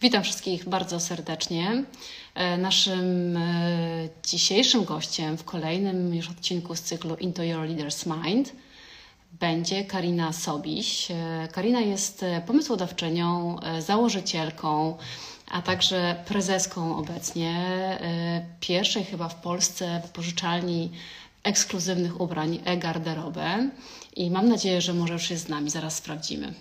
Witam wszystkich bardzo serdecznie. Naszym dzisiejszym gościem w kolejnym już odcinku z cyklu Into Your Leader's Mind będzie Karina Sobiś. Karina jest pomysłodawczynią, założycielką, a także prezeską obecnie pierwszej chyba w Polsce wypożyczalni ekskluzywnych ubrań e-garderobę. I mam nadzieję, że może już jest z nami, zaraz sprawdzimy.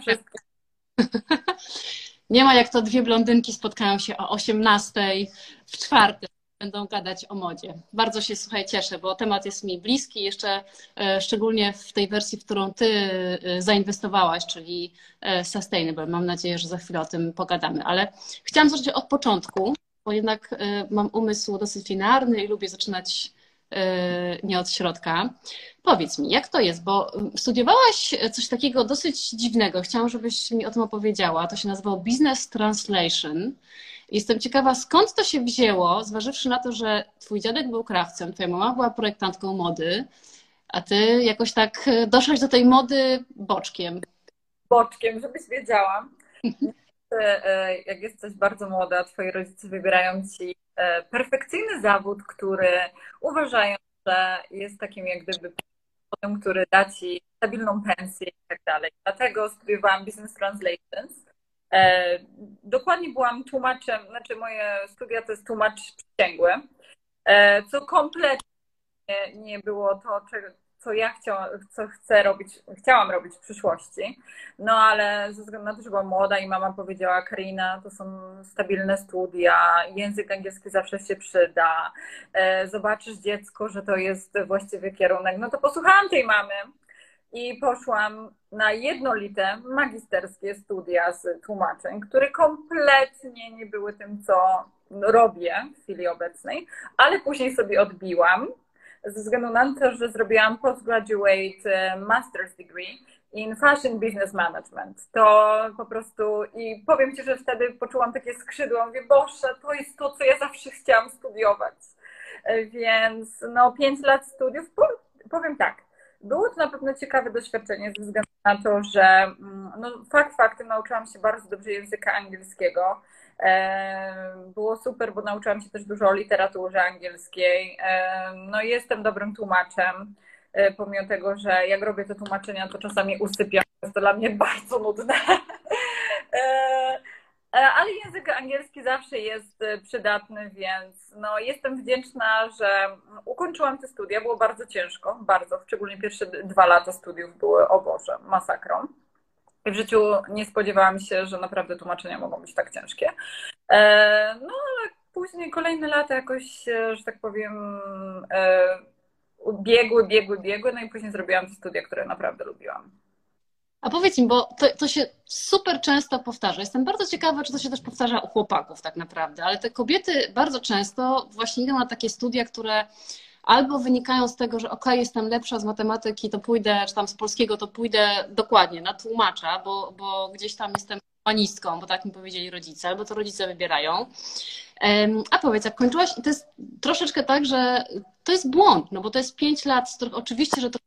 Wszystko. Nie ma jak to dwie blondynki spotkają się o 18:00 w czwartek, będą gadać o modzie. Bardzo się, słuchaj, cieszę, bo temat jest mi bliski, jeszcze szczególnie w tej wersji, w którą ty zainwestowałaś, czyli sustainable. Mam nadzieję, że za chwilę o tym pogadamy, ale chciałam zacząć od początku, bo jednak mam umysł dyscyplinarny i lubię zaczynać nie od środka. Powiedz mi, jak to jest, bo studiowałaś coś takiego dosyć dziwnego. Chciałam, żebyś mi o tym opowiedziała. To się nazywało Business Translation. Jestem ciekawa, skąd to się wzięło, zważywszy na to, że twój dziadek był krawcem, twoja mama była projektantką mody, a ty jakoś tak doszłaś do tej mody boczkiem. Boczkiem, żebyś wiedziała. Jak jesteś bardzo młoda, twoi rodzice wybierają ci perfekcyjny zawód, który uważają, że jest takim jak gdyby, który da ci stabilną pensję i tak dalej. Dlatego studiowałam Business Translations. Dokładnie byłam tłumaczem, znaczy moje studia to jest tłumacz przysięgły, co kompletnie nie było to, co ja chciałam robić w przyszłości. No ale ze względu na to, że byłam młoda i mama powiedziała: Karina, to są stabilne studia, język angielski zawsze się przyda, zobaczysz dziecko, że to jest właściwy kierunek. No to posłuchałam tej mamy i poszłam na jednolite magisterskie studia z tłumaczeń, które kompletnie nie były tym, co robię w chwili obecnej, ale później sobie odbiłam. Ze względu na to, że zrobiłam postgraduate master's degree in fashion business management. To po prostu, i powiem ci, że wtedy poczułam takie skrzydła, mówię: Boże, to jest to, co ja zawsze chciałam studiować. Więc no 5 lat studiów, powiem tak, było to na pewno ciekawe doświadczenie ze względu na to, że no, faktem nauczyłam się bardzo dobrze języka angielskiego. Było super, bo nauczyłam się też dużo o literaturze angielskiej. No i jestem dobrym tłumaczem, pomimo tego, że jak robię te tłumaczenia, to czasami usypiam, jest to dla mnie bardzo nudne. Ale język angielski zawsze jest przydatny, więc no, jestem wdzięczna, że ukończyłam te studia. Było bardzo ciężko, bardzo, szczególnie pierwsze 2 lata studiów były, o Boże, masakrą. W życiu nie spodziewałam się, że naprawdę tłumaczenia mogą być tak ciężkie. No ale później kolejne lata jakoś, że tak powiem, biegły, no i później zrobiłam te studia, które naprawdę lubiłam. A powiedz mi, bo to się super często powtarza. Jestem bardzo ciekawa, czy to się też powtarza u chłopaków tak naprawdę, ale te kobiety bardzo często właśnie idą na takie studia, które albo wynikają z tego, że okej, jestem lepsza z matematyki, to pójdę, czy tam z polskiego, to pójdę dokładnie na tłumacza, bo gdzieś tam jestem humanistką, bo tak mi powiedzieli rodzice, albo to rodzice wybierają. A powiedz, jak kończyłaś, i to jest troszeczkę tak, że to jest błąd, no bo to jest 5 lat, z których oczywiście, że to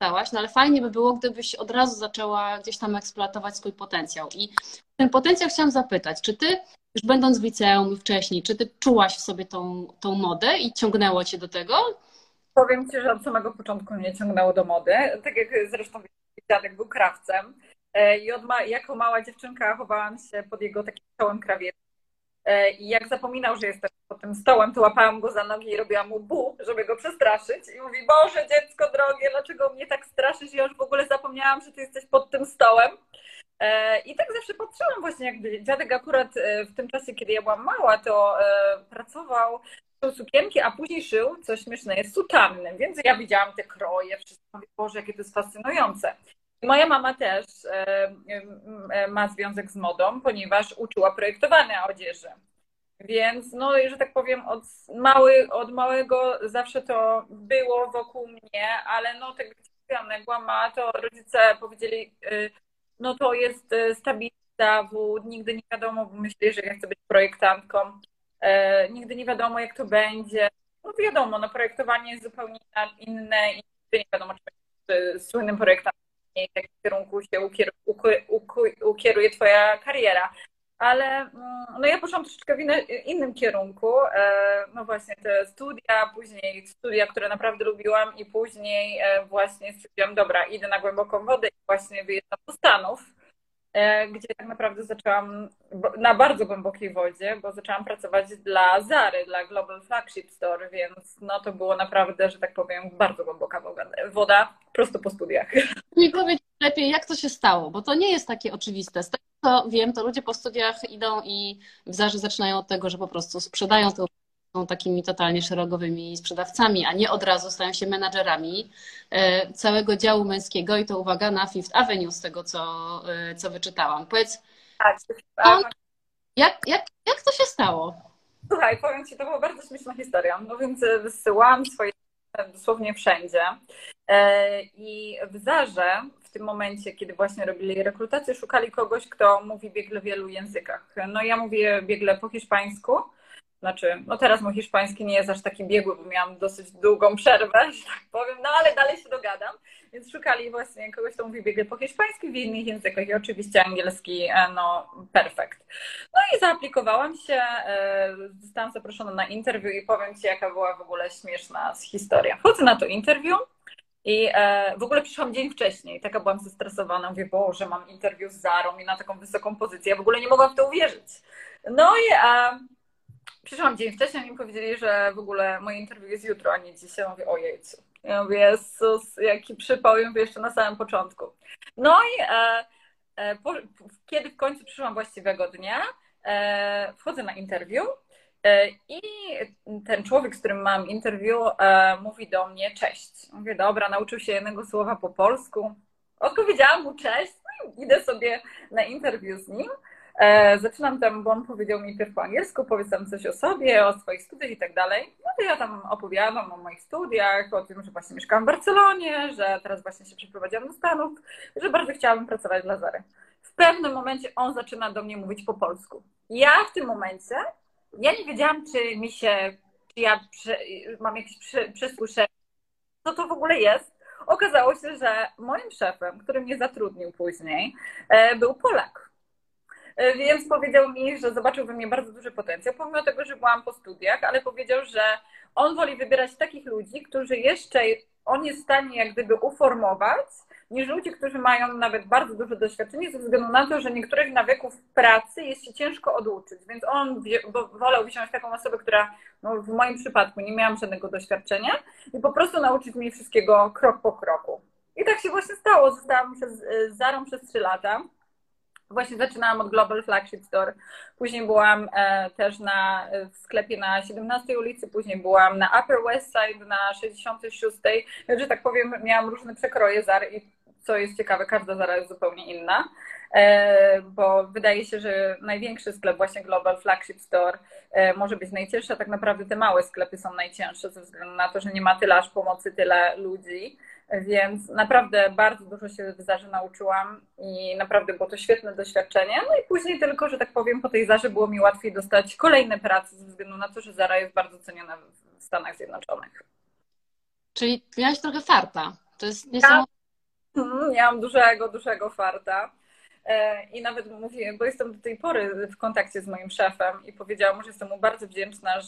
dostałaś, no ale fajnie by było, gdybyś od razu zaczęła gdzieś tam eksploatować swój potencjał. I ten potencjał chciałam zapytać, czy ty już będąc w liceum i wcześniej, czy ty czułaś w sobie tą modę i ciągnęło cię do tego? Powiem ci, że od samego początku mnie ciągnęło do mody. Tak jak zresztą dziadek był krawcem i jako mała dziewczynka chowałam się pod jego takim stołem krawieckim. I jak zapominał, że jestem pod tym stołem, to łapałam go za nogi i robiłam mu bu, żeby go przestraszyć. I mówi: Boże, dziecko drogie, dlaczego mnie tak straszysz? Ja już w ogóle zapomniałam, że ty jesteś pod tym stołem. I tak zawsze patrzyłam właśnie, jak dziadek akurat w tym czasie, kiedy ja byłam mała, to pracował, szył sukienki, a później szył, co śmieszne jest, sutanny, więc ja widziałam te kroje, wszystko, Boże, jakie to jest fascynujące. Moja mama też ma związek z modą, ponieważ uczyła projektowania odzieży. Więc no, że tak powiem, od małego zawsze to było wokół mnie, ale no tak jak byłam mała, to rodzice powiedzieli: no to jest stabilny zawód, nigdy nie wiadomo, bo myślę, że ja chcę być projektantką. Nigdy nie wiadomo, jak to będzie. No wiadomo, no projektowanie jest zupełnie inne i nigdy nie wiadomo, czy słynnym projektem, w jakim kierunku się ukieruje twoja kariera. Ale no ja poszłam troszeczkę w innym kierunku. No właśnie te studia, później studia, które naprawdę lubiłam i później właśnie stwierdziłam, dobra, idę na głęboką wodę i właśnie wyjeżdżam do Stanów, gdzie tak naprawdę zaczęłam na bardzo głębokiej wodzie, bo zaczęłam pracować dla Zary, dla Global Flagship Store, więc no to było naprawdę, że tak powiem, bardzo głęboka woda, prosto po studiach. Nie powiedz lepiej, jak to się stało, bo to nie jest takie oczywiste. Z tego co wiem, to ludzie po studiach idą i w Zarze zaczynają od tego, że po prostu sprzedają to, są takimi totalnie szeregowymi sprzedawcami, a nie od razu stają się menadżerami całego działu męskiego i to uwaga na Fifth Avenue z tego, co wyczytałam. Powiedz, jak to się stało? Słuchaj, powiem Ci, to była bardzo śmieszna historia, no więc wysyłam swoje dosłownie wszędzie i w Zarze w tym momencie, kiedy właśnie robili rekrutację, szukali kogoś, kto mówi biegle w wielu językach. No ja mówię biegle po hiszpańsku. Znaczy, no teraz mój hiszpański nie jest aż taki biegły, bo miałam dosyć długą przerwę, że tak powiem, no ale dalej się dogadam. Więc szukali właśnie kogoś, kto mówi biegle po hiszpańsku w innych językach i oczywiście angielski, no perfekt. No i zaaplikowałam się, zostałam zaproszona na interwiu i powiem Ci, jaka była w ogóle śmieszna historia. Chodzę na to interwiu i w ogóle przyszłam dzień wcześniej, taka byłam zestresowana, mówię, Boże, mam interwiu z Zarą i na taką wysoką pozycję, ja w ogóle nie mogłam w to uwierzyć. No i... Przyszłam dzień wcześniej i mi powiedzieli, że w ogóle moje interwiu jest jutro, a nie dzisiaj. Ja mówię, ojejcu. Ja mówię, Jezus, jaki przypał, ja mówię, jeszcze na samym początku. No i kiedy w końcu przyszłam właściwego dnia, wchodzę na interwiu i ten człowiek, z którym mam interwiu, mówi do mnie cześć. Mówię, dobra, nauczył się jednego słowa po polsku. Odpowiedziałam mu cześć, no i idę sobie na interwiu z nim. Zaczynam tam, bo on powiedział mi pierw po angielsku, powiedz tam coś o sobie, o swoich studiach i tak dalej. No to ja tam opowiadam o moich studiach, o tym, że właśnie mieszkałam w Barcelonie, że teraz właśnie się przeprowadziłam do Stanów, że bardzo chciałabym pracować dla Zary. W pewnym momencie on zaczyna do mnie mówić po polsku. Ja w tym momencie, ja nie wiedziałam, czy mam jakieś przesłyszenie, co to w ogóle jest. Okazało się, że moim szefem, który mnie zatrudnił później, był Polak. Więc powiedział mi, że zobaczył we mnie bardzo duży potencjał, pomimo tego, że byłam po studiach, ale powiedział, że on woli wybierać takich ludzi, którzy jeszcze on jest w stanie jak gdyby uformować, niż ludzi, którzy mają nawet bardzo duże doświadczenie, ze względu na to, że niektórych nawyków pracy jest się ciężko oduczyć. Więc on wolał wziąć taką osobę, która no, w moim przypadku nie miałam żadnego doświadczenia i po prostu nauczyć mnie wszystkiego krok po kroku. I tak się właśnie stało. Zostałam z Zarą przez 3 lata. Właśnie zaczynałam od Global Flagship Store, później byłam też w sklepie na 17 ulicy, później byłam na Upper West Side na 66, że tak powiem miałam różne przekroje Zary i co jest ciekawe, każda Zara jest zupełnie inna, bo wydaje się, że największy sklep właśnie Global Flagship Store może być najcięższy, a tak naprawdę te małe sklepy są najcięższe ze względu na to, że nie ma tyle aż pomocy, tyle ludzi. Więc naprawdę bardzo dużo się w Zarze nauczyłam i naprawdę było to świetne doświadczenie. No i później tylko, że tak powiem, po tej Zarze było mi łatwiej dostać kolejne prace ze względu na to, że Zara jest bardzo ceniona w Stanach Zjednoczonych. Czyli miałaś trochę farta. To jest niesamowite. Miałam dużego farta. I nawet mówię, bo jestem do tej pory w kontakcie z moim szefem i powiedziałam mu, że jestem mu bardzo wdzięczna,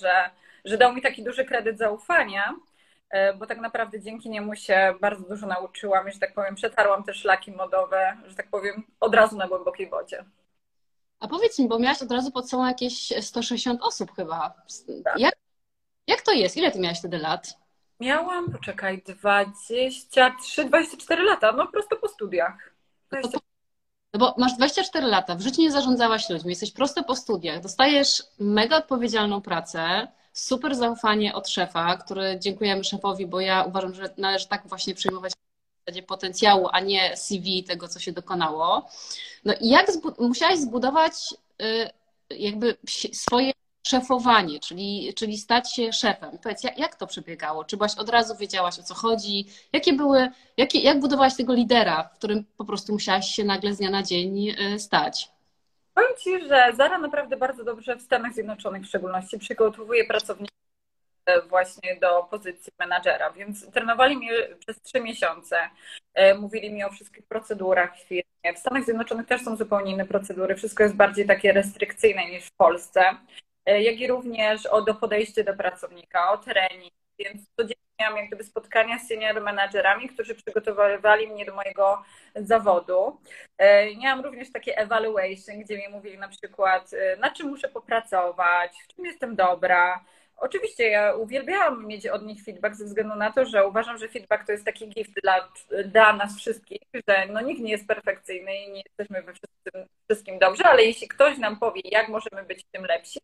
że dał mi taki duży kredyt zaufania, bo tak naprawdę dzięki niemu się bardzo dużo nauczyłam i, że tak powiem, przetarłam te szlaki modowe, że tak powiem, od razu na głębokiej wodzie. A powiedz mi, bo miałaś od razu pod sobą jakieś 160 osób chyba. Tak. Jak to jest? Ile ty miałaś wtedy lat? Miałam, poczekaj, 23, 24 lata, no prosto po studiach. No bo masz 24 lata, w życiu nie zarządzałaś ludźmi, jesteś prosto po studiach, dostajesz mega odpowiedzialną pracę, super zaufanie od szefa, który dziękujemy szefowi, bo ja uważam, że należy tak właśnie przyjmować w zasadzie potencjału, a nie CV tego, co się dokonało. No i jak musiałaś zbudować jakby swoje szefowanie, czyli stać się szefem. Powiedz, jak to przebiegało? Czy byłaś od razu wiedziałaś, o co chodzi? Jak budowałaś tego lidera, w którym po prostu musiałaś się nagle z dnia na dzień stać? Powiem Ci, że Zara naprawdę bardzo dobrze w Stanach Zjednoczonych w szczególności przygotowuje pracowników właśnie do pozycji menadżera, więc trenowali mnie przez 3 miesiące. Mówili mi o wszystkich procedurach w firmie. W Stanach Zjednoczonych też są zupełnie inne procedury. Wszystko jest bardziej takie restrykcyjne niż w Polsce. Jak i również o podejście do pracownika, o trening. Więc codziennie miałam jak gdyby spotkania z senior menadżerami, którzy przygotowywali mnie do mojego zawodu. Miałam również takie evaluation, gdzie mi mówili na przykład, na czym muszę popracować, w czym jestem dobra. Oczywiście ja uwielbiałam mieć od nich feedback ze względu na to, że uważam, że feedback to jest taki gift dla nas wszystkich, że no, nikt nie jest perfekcyjny i nie jesteśmy we wszystkim dobrze, ale jeśli ktoś nam powie, jak możemy być tym lepsi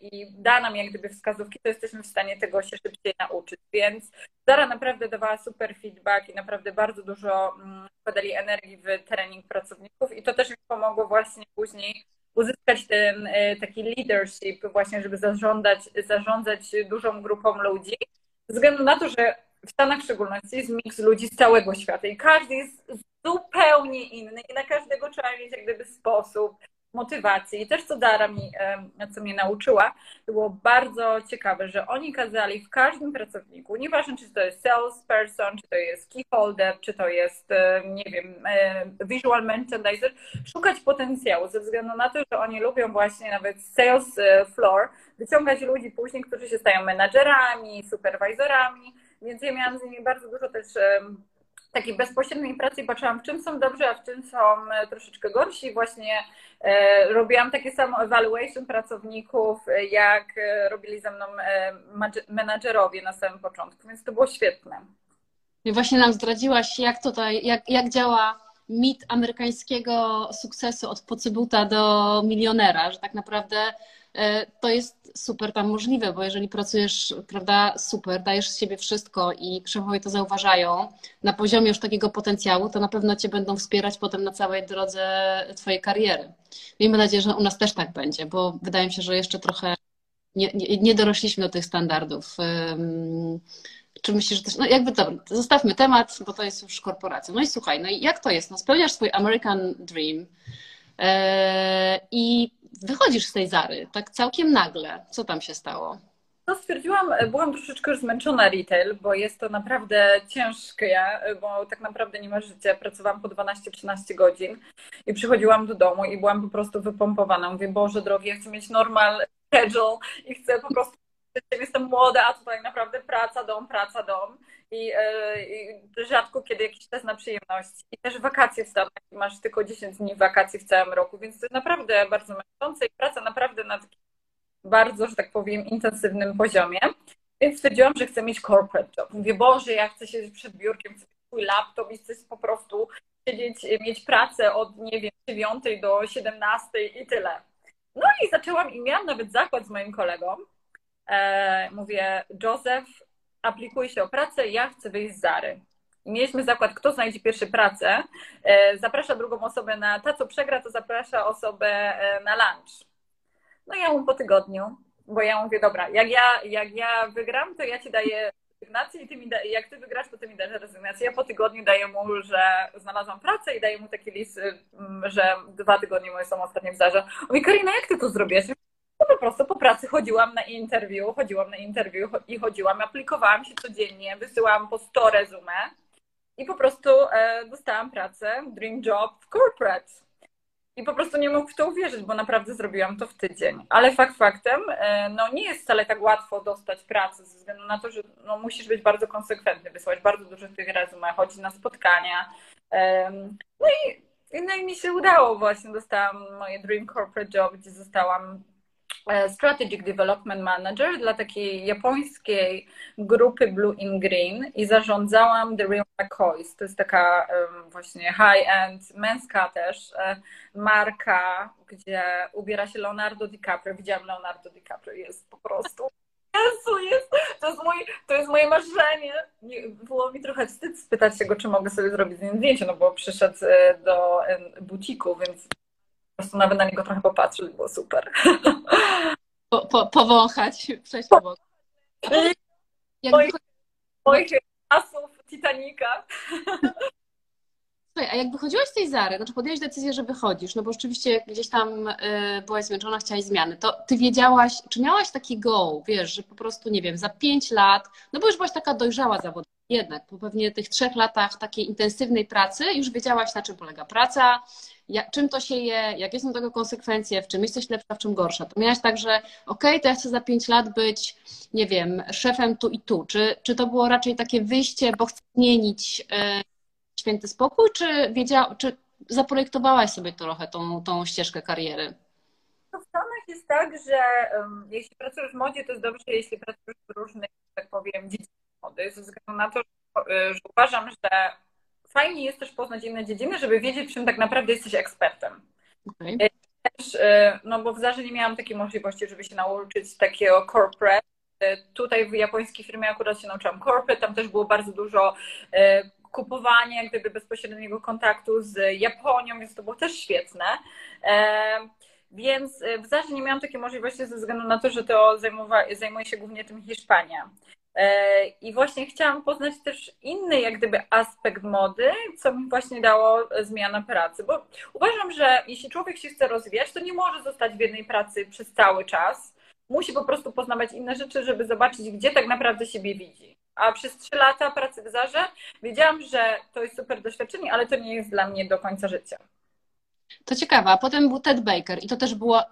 i da nam jak gdyby wskazówki, to jesteśmy w stanie tego się szybciej nauczyć, więc Zara naprawdę dawała super feedback i naprawdę bardzo dużo wkładali energii w trening pracowników i to też mi pomogło właśnie później uzyskać ten taki leadership właśnie, żeby zarządzać dużą grupą ludzi, ze względu na to, że w Stanach w szczególności jest miks ludzi z całego świata i każdy jest zupełnie inny i na każdego trzeba mieć jak gdyby sposób, motywację. I też co Zara mi, co mnie nauczyła, było bardzo ciekawe, że oni kazali w każdym pracowniku, nieważne czy to jest salesperson, czy to jest keyholder, czy to jest, nie wiem, visual merchandiser, szukać potencjału ze względu na to, że oni lubią właśnie nawet sales floor, wyciągać ludzi później, którzy się stają menadżerami, superwajzorami, więc ja miałam z nimi bardzo dużo też takiej bezpośredniej pracy i patrzyłam, w czym są dobrzy, a w czym są troszeczkę gorsi. Właśnie robiłam takie samo evaluation pracowników, jak robili ze mną menadżerowie na samym początku, więc to było świetne. I właśnie nam zdradziłaś, jak tutaj, jak działa mit amerykańskiego sukcesu od pocybuta do milionera, że tak naprawdę to jest super tam możliwe, bo jeżeli pracujesz, prawda, super, dajesz z siebie wszystko i szefowie to zauważają na poziomie już takiego potencjału, to na pewno Cię będą wspierać potem na całej drodze Twojej kariery. Miejmy nadzieję, że u nas też tak będzie, bo wydaje mi się, że jeszcze trochę nie dorośliśmy do tych standardów. Czy myślisz, że też, no jakby dobra, zostawmy temat, bo to jest już korporacja. No i słuchaj, no i jak to jest? No spełniasz swój American Dream i wychodzisz z tej Zary, tak całkiem nagle. Co tam się stało? No stwierdziłam, byłam troszeczkę już zmęczona retail, bo jest to naprawdę ciężkie, bo tak naprawdę nie ma życia. Pracowałam po 12-13 godzin i przychodziłam do domu i byłam po prostu wypompowana. Mówię, Boże drogi, ja chcę mieć normal schedule i chcę po prostu, jestem młoda, a tutaj naprawdę praca, dom i rzadko kiedy jakiś czas na przyjemności. I też wakacje w Stanach, masz tylko 10 dni wakacji w całym roku, więc to jest naprawdę bardzo męczące i praca naprawdę na takim bardzo, że tak powiem, intensywnym poziomie. Więc stwierdziłam, że chcę mieć corporate job. Mówię, Boże, ja chcę siedzieć przed biurkiem, chcę mieć swój laptop i chcę po prostu siedzieć, mieć pracę od, nie wiem, 9 do 17 i tyle. No i zaczęłam i miałam nawet zakład z moim kolegą. Mówię, Joseph, aplikuj się o pracę, ja chcę wyjść z Zary. Mieliśmy zakład, kto znajdzie pierwszy pracę, zaprasza drugą osobę na, ta co przegra, to zaprasza osobę na lunch. No ja mu po tygodniu, bo ja mówię, dobra, jak ja wygram, to ja Ci daję rezygnację i jak Ty wygrasz, to Ty mi dasz rezygnację. Ja po tygodniu daję mu, że znalazłam pracę i daję mu taki list, że 2 tygodnie moje są ostatnie w Zarze. Mówi, Karina, jak Ty to zrobisz? No po prostu po pracy chodziłam na interwiu i aplikowałam się codziennie, wysyłałam po 100 resume i po prostu dostałam pracę, dream job w corporate. I po prostu nie mógł w to uwierzyć, bo naprawdę zrobiłam to w tydzień. Ale fakt faktem, no nie jest wcale tak łatwo dostać pracę ze względu na to, że no, musisz być bardzo konsekwentny, wysłać bardzo dużo tych resume, chodzić na spotkania. No i mi się udało właśnie, dostałam moje dream corporate job, gdzie zostałam Strategic Development Manager dla takiej japońskiej grupy Blue in Green i zarządzałam The Real McCoy's. To jest taka właśnie high-end, męska też marka, gdzie ubiera się Leonardo DiCaprio. Widziałam Leonardo DiCaprio, jest po prostu... Jezu, to jest moje marzenie. Było mi trochę wstyd spytać się go, czy mogę sobie zrobić z nim zdjęcie, no bo przyszedł do butiku, więc... Po prostu nawet na niego trochę popatrzeć, było super. Powąchać, przejść obok. Moich czasów Titanica. Słuchaj, a jak wychodziłaś z tej Zary, znaczy podjęłaś decyzję, że wychodzisz, no bo rzeczywiście jak gdzieś tam byłaś zmęczona, chciałaś zmiany, to ty wiedziałaś, czy miałaś taki goal, wiesz, że po prostu, nie wiem, za 5 lat, no bo już byłaś taka dojrzała zawodowo, jednak po pewnie tych 3 latach takiej intensywnej pracy już wiedziałaś, na czym polega praca, jak, czym to się je, jakie są tego konsekwencje, w czym jesteś lepsza, w czym gorsza. To miałaś tak, że okej, to ja chcę za 5 lat być, nie wiem, szefem tu i tu. Czy to było raczej takie wyjście, bo chcę zmienić święty spokój, czy zaprojektowałaś sobie trochę tą ścieżkę kariery? W Stanach jest tak, że jeśli pracujesz w modzie, to jest dobrze, jeśli pracujesz w różnych, tak powiem, dziedzinach mody, ze względu na to, że uważam, że fajnie jest też poznać inne dziedziny, żeby wiedzieć, czym tak naprawdę jesteś ekspertem. Okay. Też, no bo w Zarze nie miałam takiej możliwości, żeby się nauczyć takiego corporate. Tutaj w japońskiej firmie akurat się nauczyłam corporate, tam też było bardzo dużo kupowania, gdyby bezpośredniego kontaktu z Japonią, więc to było też świetne. Więc w Zarze nie miałam takiej możliwości ze względu na to, że to zajmuje się głównie tym Hiszpania. I właśnie chciałam poznać też inny jak gdyby aspekt mody, co mi właśnie dało zmiana pracy, bo uważam, że jeśli człowiek się chce rozwijać, to nie może zostać w jednej pracy przez cały czas. Musi po prostu poznawać inne rzeczy, żeby zobaczyć, gdzie tak naprawdę siebie widzi. A przez 3 lata pracy w Zarze wiedziałam, że to jest super doświadczenie, ale to nie jest dla mnie do końca życia. To ciekawe, a potem był Ted Baker i to też była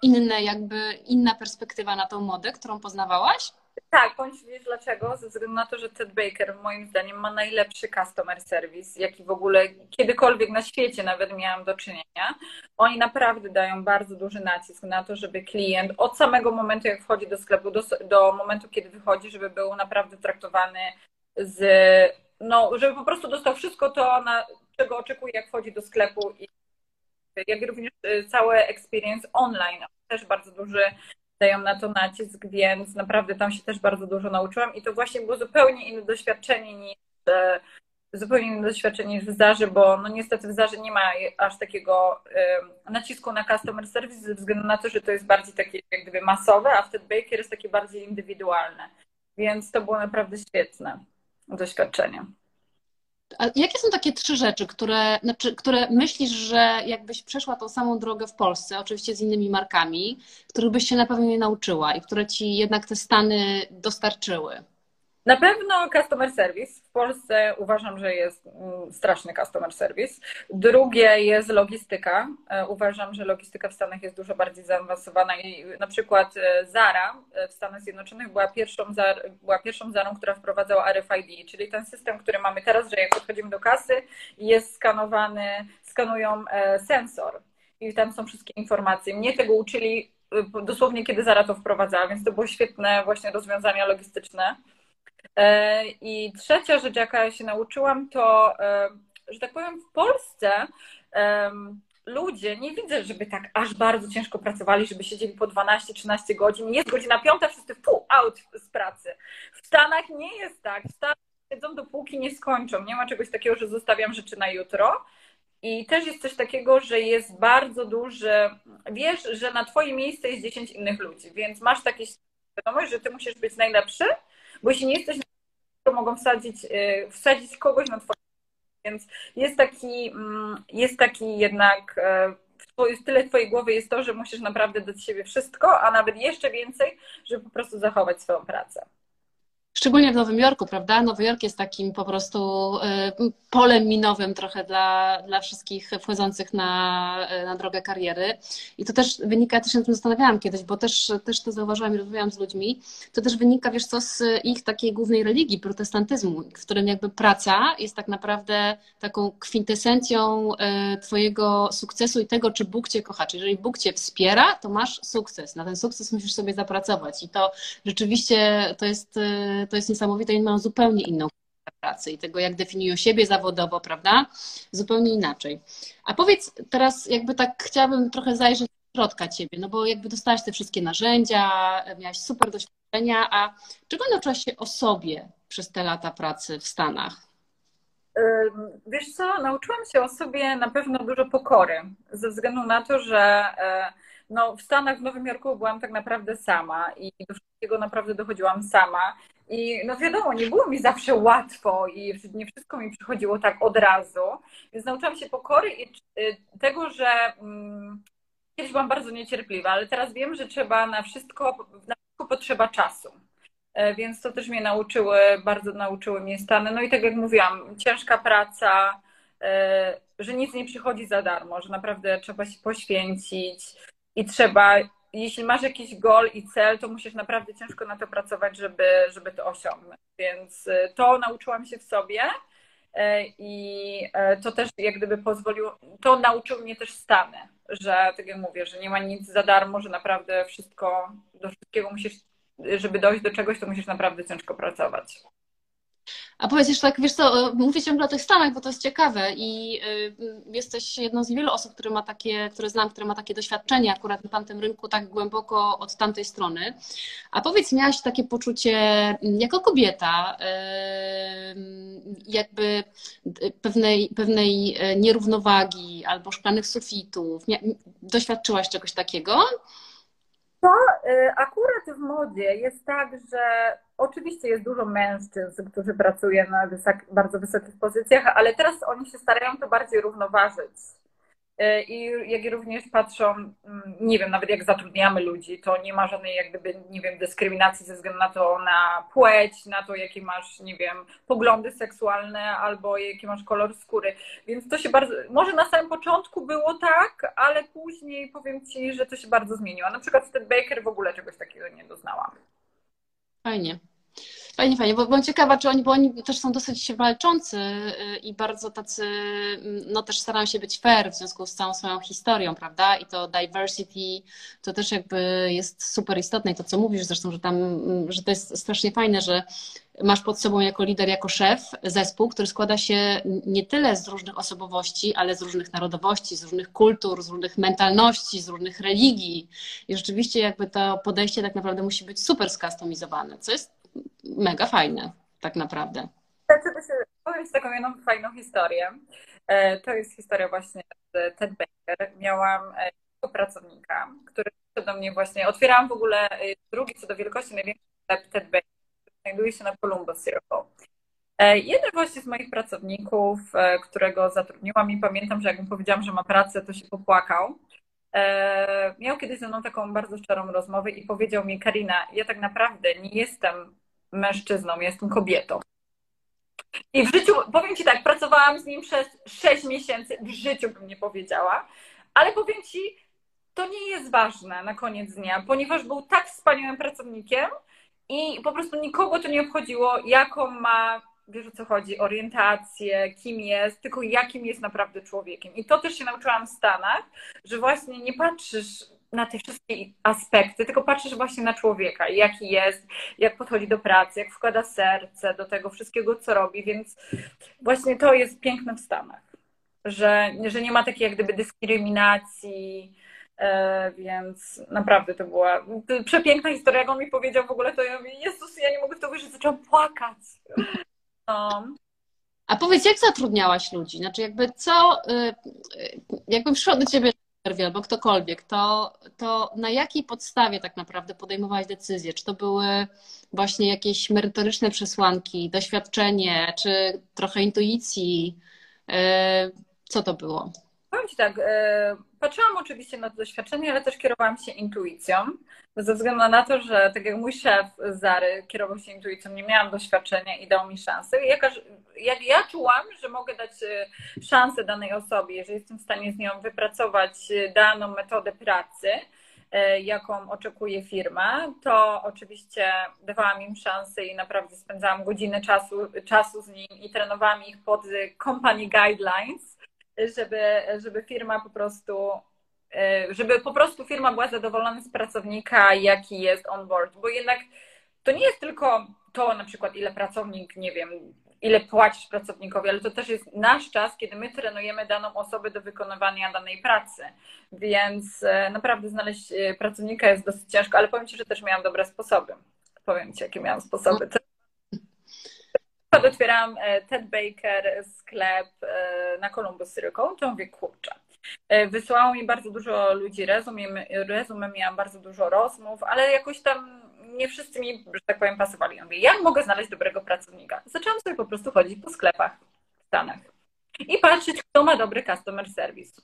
inna perspektywa na tą modę, którą poznawałaś? Tak, bądź wiesz dlaczego? Ze względu na to, że Ted Baker moim zdaniem ma najlepszy customer service, jaki w ogóle kiedykolwiek na świecie nawet miałam do czynienia. Oni naprawdę dają bardzo duży nacisk na to, żeby klient od samego momentu, jak wchodzi do sklepu, do momentu, kiedy wychodzi, żeby był naprawdę traktowany żeby po prostu dostał wszystko to, czego oczekuje, jak wchodzi do sklepu, i jak również cały experience online, też bardzo duży dają na to nacisk, więc naprawdę tam się też bardzo dużo nauczyłam i to właśnie było zupełnie inne doświadczenie niż w Zarze, bo no niestety w Zarze nie ma aż takiego nacisku na customer service ze względu na to, że to jest bardziej takie jak gdyby masowe, a w Ted Baker jest takie bardziej indywidualne, więc to było naprawdę świetne doświadczenie. A jakie są takie 3 rzeczy, które myślisz, że jakbyś przeszła tą samą drogę w Polsce, oczywiście z innymi markami, których byś się na pewno nie nauczyła i które ci jednak te Stany dostarczyły? Na pewno customer service. W Polsce uważam, że jest straszny customer service. Drugie jest logistyka. Uważam, że logistyka w Stanach jest dużo bardziej zaawansowana i na przykład Zara w Stanach Zjednoczonych była pierwszą Zarą, która wprowadzała RFID, czyli ten system, który mamy teraz, że jak podchodzimy do kasy, jest skanowany, skanują sensor i tam są wszystkie informacje. Mnie tego uczyli dosłownie, kiedy Zara to wprowadzała, więc to było świetne właśnie rozwiązania logistyczne. I trzecia rzecz, jaka się nauczyłam, to, że tak powiem, w Polsce ludzie, nie widzę, żeby tak aż bardzo ciężko pracowali, żeby siedzieli po 12-13 godzin. Jest godzina 5, wszyscy full out z pracy. W Stanach nie jest tak. W Stanach siedzą, dopóki nie skończą. Nie ma czegoś takiego, że zostawiam rzeczy na jutro. I też jest coś takiego, że jest bardzo duży, wiesz, że na twoje miejsce jest 10 innych ludzi, więc masz taką świadomość, że ty musisz być najlepszy, bo jeśli nie jesteś, to mogą wsadzić kogoś na twoje. Więc jest taki jednak, w twojej głowy jest to, że musisz naprawdę dać siebie wszystko, a nawet jeszcze więcej, żeby po prostu zachować swoją pracę. Szczególnie w Nowym Jorku, prawda? Nowy Jork jest takim po prostu polem minowym trochę dla wszystkich wchodzących na drogę kariery. I to też wynika, też się nad tym zastanawiałam kiedyś, bo też to zauważyłam i rozmawiałam z ludźmi, to też wynika, wiesz co, z ich takiej głównej religii, protestantyzmu, w którym jakby praca jest tak naprawdę taką kwintesencją twojego sukcesu i tego, czy Bóg cię kocha. Czyli jeżeli Bóg cię wspiera, to masz sukces. Na ten sukces musisz sobie zapracować. I to rzeczywiście to jest niesamowite, oni mają zupełnie inną pracę i tego, jak definiują siebie zawodowo, prawda? Zupełnie inaczej. A powiedz teraz, jakby tak chciałabym trochę zajrzeć do środka ciebie, no bo jakby dostałaś te wszystkie narzędzia, miałaś super doświadczenia, a czego nauczyłaś się o sobie przez te lata pracy w Stanach? Wiesz co, nauczyłam się o sobie na pewno dużo pokory, ze względu na to, że w Stanach, w Nowym Jorku byłam tak naprawdę sama i do wszystkiego naprawdę dochodziłam sama I no wiadomo, nie było mi zawsze łatwo i nie wszystko mi przychodziło tak od razu, więc nauczyłam się pokory i tego, że kiedyś byłam bardzo niecierpliwa, ale teraz wiem, że trzeba na wszystko potrzeba czasu, więc to też mnie nauczyły, bardzo nauczyły mnie Stany. No i tak jak mówiłam, ciężka praca, że nic nie przychodzi za darmo, że naprawdę trzeba się poświęcić i trzeba... Jeśli masz jakiś goal i cel, to musisz naprawdę ciężko na to pracować, żeby to osiągnąć. Więc to nauczyłam się w sobie i to też jak gdyby pozwoliło, to nauczył mnie też Stany, że tak jak mówię, że nie ma nic za darmo, że naprawdę wszystko, do wszystkiego musisz, żeby dojść do czegoś, to musisz naprawdę ciężko pracować. A powiedz jeszcze tak, wiesz co, mówię ciągle o tych Stanach, bo to jest ciekawe i jesteś jedną z wielu osób, które znam, które ma takie doświadczenie akurat na tamtym rynku tak głęboko od tamtej strony. A powiedz, miałaś takie poczucie jako kobieta jakby pewnej nierównowagi albo szklanych sufitów, doświadczyłaś czegoś takiego? To akurat w modzie jest tak, że oczywiście jest dużo mężczyzn, którzy pracują na bardzo wysokich pozycjach, ale teraz oni się starają to bardziej równoważyć. I jak również patrzą, nie wiem, nawet jak zatrudniamy ludzi, to nie ma żadnej jak gdyby, nie wiem, dyskryminacji ze względu na to, na płeć, na to, jakie masz, nie wiem, poglądy seksualne albo jaki masz kolor skóry. Więc to się bardzo, może na samym początku było tak, ale później powiem Ci, że to się bardzo zmieniło. Na przykład Ted Baker w ogóle czegoś takiego nie doznałam. Fajnie. Fajnie, bo byłam ciekawa, czy oni, bo oni też są dosyć walczący i bardzo tacy, no też starają się być fair w związku z całą swoją historią, prawda? I to diversity to też jakby jest super istotne i to, co mówisz zresztą, że to jest strasznie fajne, że masz pod sobą jako lider, jako szef zespół, który składa się nie tyle z różnych osobowości, ale z różnych narodowości, z różnych kultur, z różnych mentalności, z różnych religii i rzeczywiście jakby to podejście tak naprawdę musi być super skustomizowane, co jest mega fajne, tak naprawdę. Powiem Ci taką jedną fajną historię. To jest historia właśnie z Ted Baker. Miałam pracownika, który do mnie właśnie, otwierałam w ogóle drugi co do wielkości największy sklep Ted Baker, który znajduje się na Columbus Circle. Jeden właśnie z moich pracowników, którego zatrudniłam i pamiętam, że jak mu powiedziałam, że ma pracę, to się popłakał. Miał kiedyś ze mną taką bardzo szczerą rozmowę i powiedział mi: Karina, ja tak naprawdę nie jestem mężczyzną, ja jestem kobietą. I w życiu, powiem Ci tak, pracowałam z nim przez 6 miesięcy, w życiu bym nie powiedziała, ale powiem Ci, to nie jest ważne na koniec dnia, ponieważ był tak wspaniałym pracownikiem i po prostu nikogo to nie obchodziło, jaką ma, wiesz o co chodzi, orientację, kim jest, tylko jakim jest naprawdę człowiekiem. I to też się nauczyłam w Stanach, że właśnie nie patrzysz na te wszystkie aspekty, tylko patrzysz właśnie na człowieka, jaki jest, jak podchodzi do pracy, jak wkłada serce do tego wszystkiego, co robi, więc właśnie to jest piękne w Stanach, że nie ma takiej jak gdyby dyskryminacji, więc naprawdę to była przepiękna historia, jak on mi powiedział w ogóle, to ja mówię, Jezus, ja nie mogę w to wierzyć, zaczęłam płakać. No. A powiedz, jak zatrudniałaś ludzi? Znaczy jakby co, jakbym przyszła do Ciebie albo ktokolwiek, to na jakiej podstawie tak naprawdę podejmowałaś decyzję? Czy to były właśnie jakieś merytoryczne przesłanki, doświadczenie, czy trochę intuicji? Co to było? Powiem Ci tak, patrzyłam oczywiście na to doświadczenie, ale też kierowałam się intuicją, ze względu na to, że tak jak mój szef Zary kierował się intuicją, nie miałam doświadczenia i dał mi szansę. Jak ja czułam, że mogę dać szansę danej osobie, jeżeli jestem w stanie z nią wypracować daną metodę pracy, jaką oczekuje firma, to oczywiście dawałam im szansę i naprawdę spędzałam godziny czasu z nim i trenowałam ich pod company guidelines, żeby po prostu firma była zadowolona z pracownika, jaki jest on board, bo jednak to nie jest tylko to na przykład ile pracownik, nie wiem, ile płacisz pracownikowi, ale to też jest nasz czas, kiedy my trenujemy daną osobę do wykonywania danej pracy, więc naprawdę znaleźć pracownika jest dosyć ciężko, ale powiem Ci, że też miałam dobre sposoby. Powiem Ci, jakie miałam sposoby. Otwierałam Ted Baker sklep na Columbus Circle, to mówię, kurczę. Wysłało mi bardzo dużo ludzi rezumem, miałam bardzo dużo rozmów, ale jakoś tam nie wszyscy mi, że tak powiem, pasowali. Ja mówię, jak mogę znaleźć dobrego pracownika? Zaczęłam sobie po prostu chodzić po sklepach w Stanach i patrzeć, kto ma dobry customer service.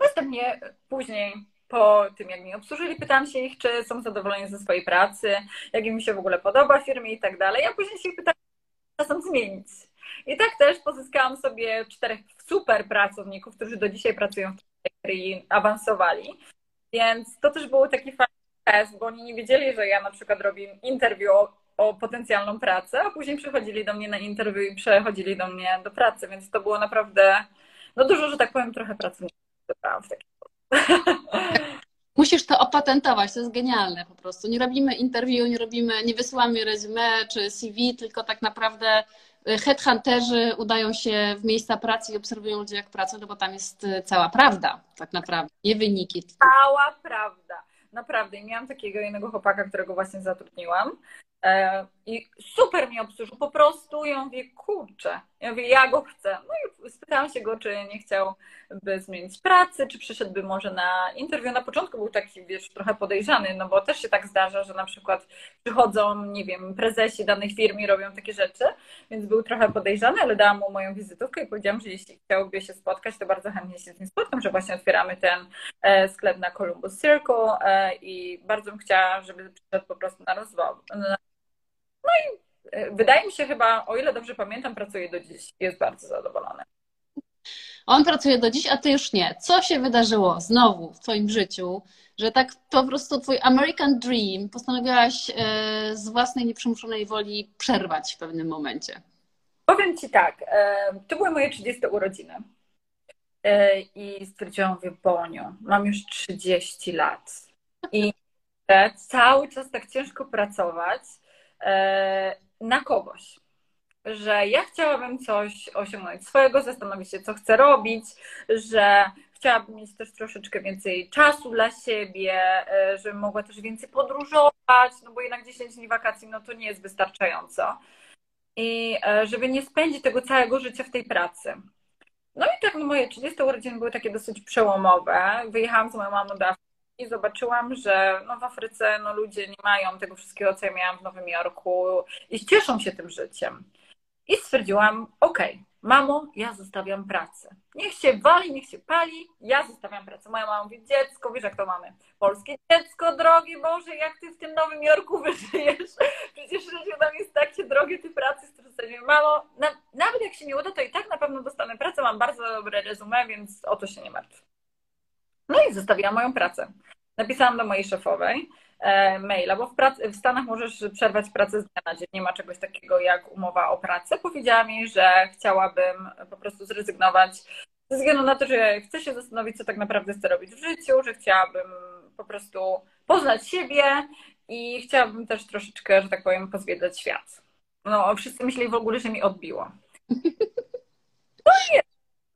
Następnie później, po tym jak mnie obsłużyli, pytałam się ich, czy są zadowoleni ze swojej pracy, jak im się w ogóle podoba firmie i tak dalej. Ja później się ich pytałam, co czasem zmienić. I tak też pozyskałam sobie 4 super pracowników, którzy do dzisiaj pracują w i awansowali. Więc to też był taki fajny test, bo oni nie wiedzieli, że ja na przykład robię interwiu o potencjalną pracę, a później przychodzili do mnie na interwiu i przechodzili do mnie do pracy, więc to było naprawdę dużo, że tak powiem, trochę pracowników w taki sposób. Musisz to opatentować, to jest genialne po prostu. Nie robimy interwiu, nie wysyłamy resume czy CV, tylko tak naprawdę headhunterzy udają się w miejsca pracy i obserwują ludzi, jak pracują, no bo tam jest cała prawda tak naprawdę, nie wyniki. Cała prawda, naprawdę. I miałam takiego jednego chłopaka, którego właśnie zatrudniłam i super mnie obsłużył, po prostu ja mówię, kurczę, ja mówię, ja go chcę. No i spytałam się go, czy nie chciałby zmienić pracy, czy przyszedłby może na interwiu. Na początku był taki, wiesz, trochę podejrzany, no bo też się tak zdarza, że na przykład przychodzą, nie wiem, prezesi danej firmy i robią takie rzeczy, więc był trochę podejrzany, ale dałam mu moją wizytówkę i powiedziałam, że jeśli chciałby się spotkać, to bardzo chętnie się z nim spotkam, że właśnie otwieramy ten sklep na Columbus Circle i bardzo bym chciała, żeby przyszedł po prostu na rozmowę. No i wydaje mi się chyba, o ile dobrze pamiętam, pracuje do dziś. Jest bardzo zadowolony. On pracuje do dziś, a ty już nie. Co się wydarzyło znowu w twoim życiu, że tak po prostu twój American Dream postanowiłaś z własnej nieprzymuszonej woli przerwać w pewnym momencie? Powiem ci tak, to były moje 30 urodziny. I stwierdziłam, mówię, Boniu, mam już 30 lat. I cały czas tak ciężko pracować na kogoś, że ja chciałabym coś osiągnąć swojego, zastanowić się, co chcę robić, że chciałabym mieć też troszeczkę więcej czasu dla siebie, żebym mogła też więcej podróżować, no bo jednak 10 dni wakacji, no to nie jest wystarczająco. I żeby nie spędzić tego całego życia w tej pracy. No i tak moje 30 urodziny były takie dosyć przełomowe. Wyjechałam z moją mamą do Afryki i zobaczyłam, że w Afryce ludzie nie mają tego wszystkiego, co ja miałam w Nowym Jorku i cieszą się tym życiem. I stwierdziłam, okej, mamo, ja zostawiam pracę. Niech się wali, niech się pali, ja zostawiam pracę. Moja mama mówi, dziecko, wiesz jak to mamy? Polskie dziecko, drogi Boże, jak ty w tym Nowym Jorku wyżyjesz? Przecież życie tam jest takie drogie, ty pracy stracisz. Mamo, nawet jak się nie uda, to i tak na pewno dostanę pracę, mam bardzo dobre rezumę, więc o to się nie martw. No i zostawiłam moją pracę. Napisałam do mojej szefowej maila, bo w Stanach możesz przerwać pracę z dnia na dzień, nie ma czegoś takiego jak umowa o pracę. Powiedziałam jej, że chciałabym po prostu zrezygnować ze względu na to, że chcę się zastanowić, co tak naprawdę chcę robić w życiu, że chciałabym po prostu poznać siebie i chciałabym też troszeczkę, że tak powiem, pozwiedzać świat. No, wszyscy myśleli w ogóle, że mi odbiło. No nie.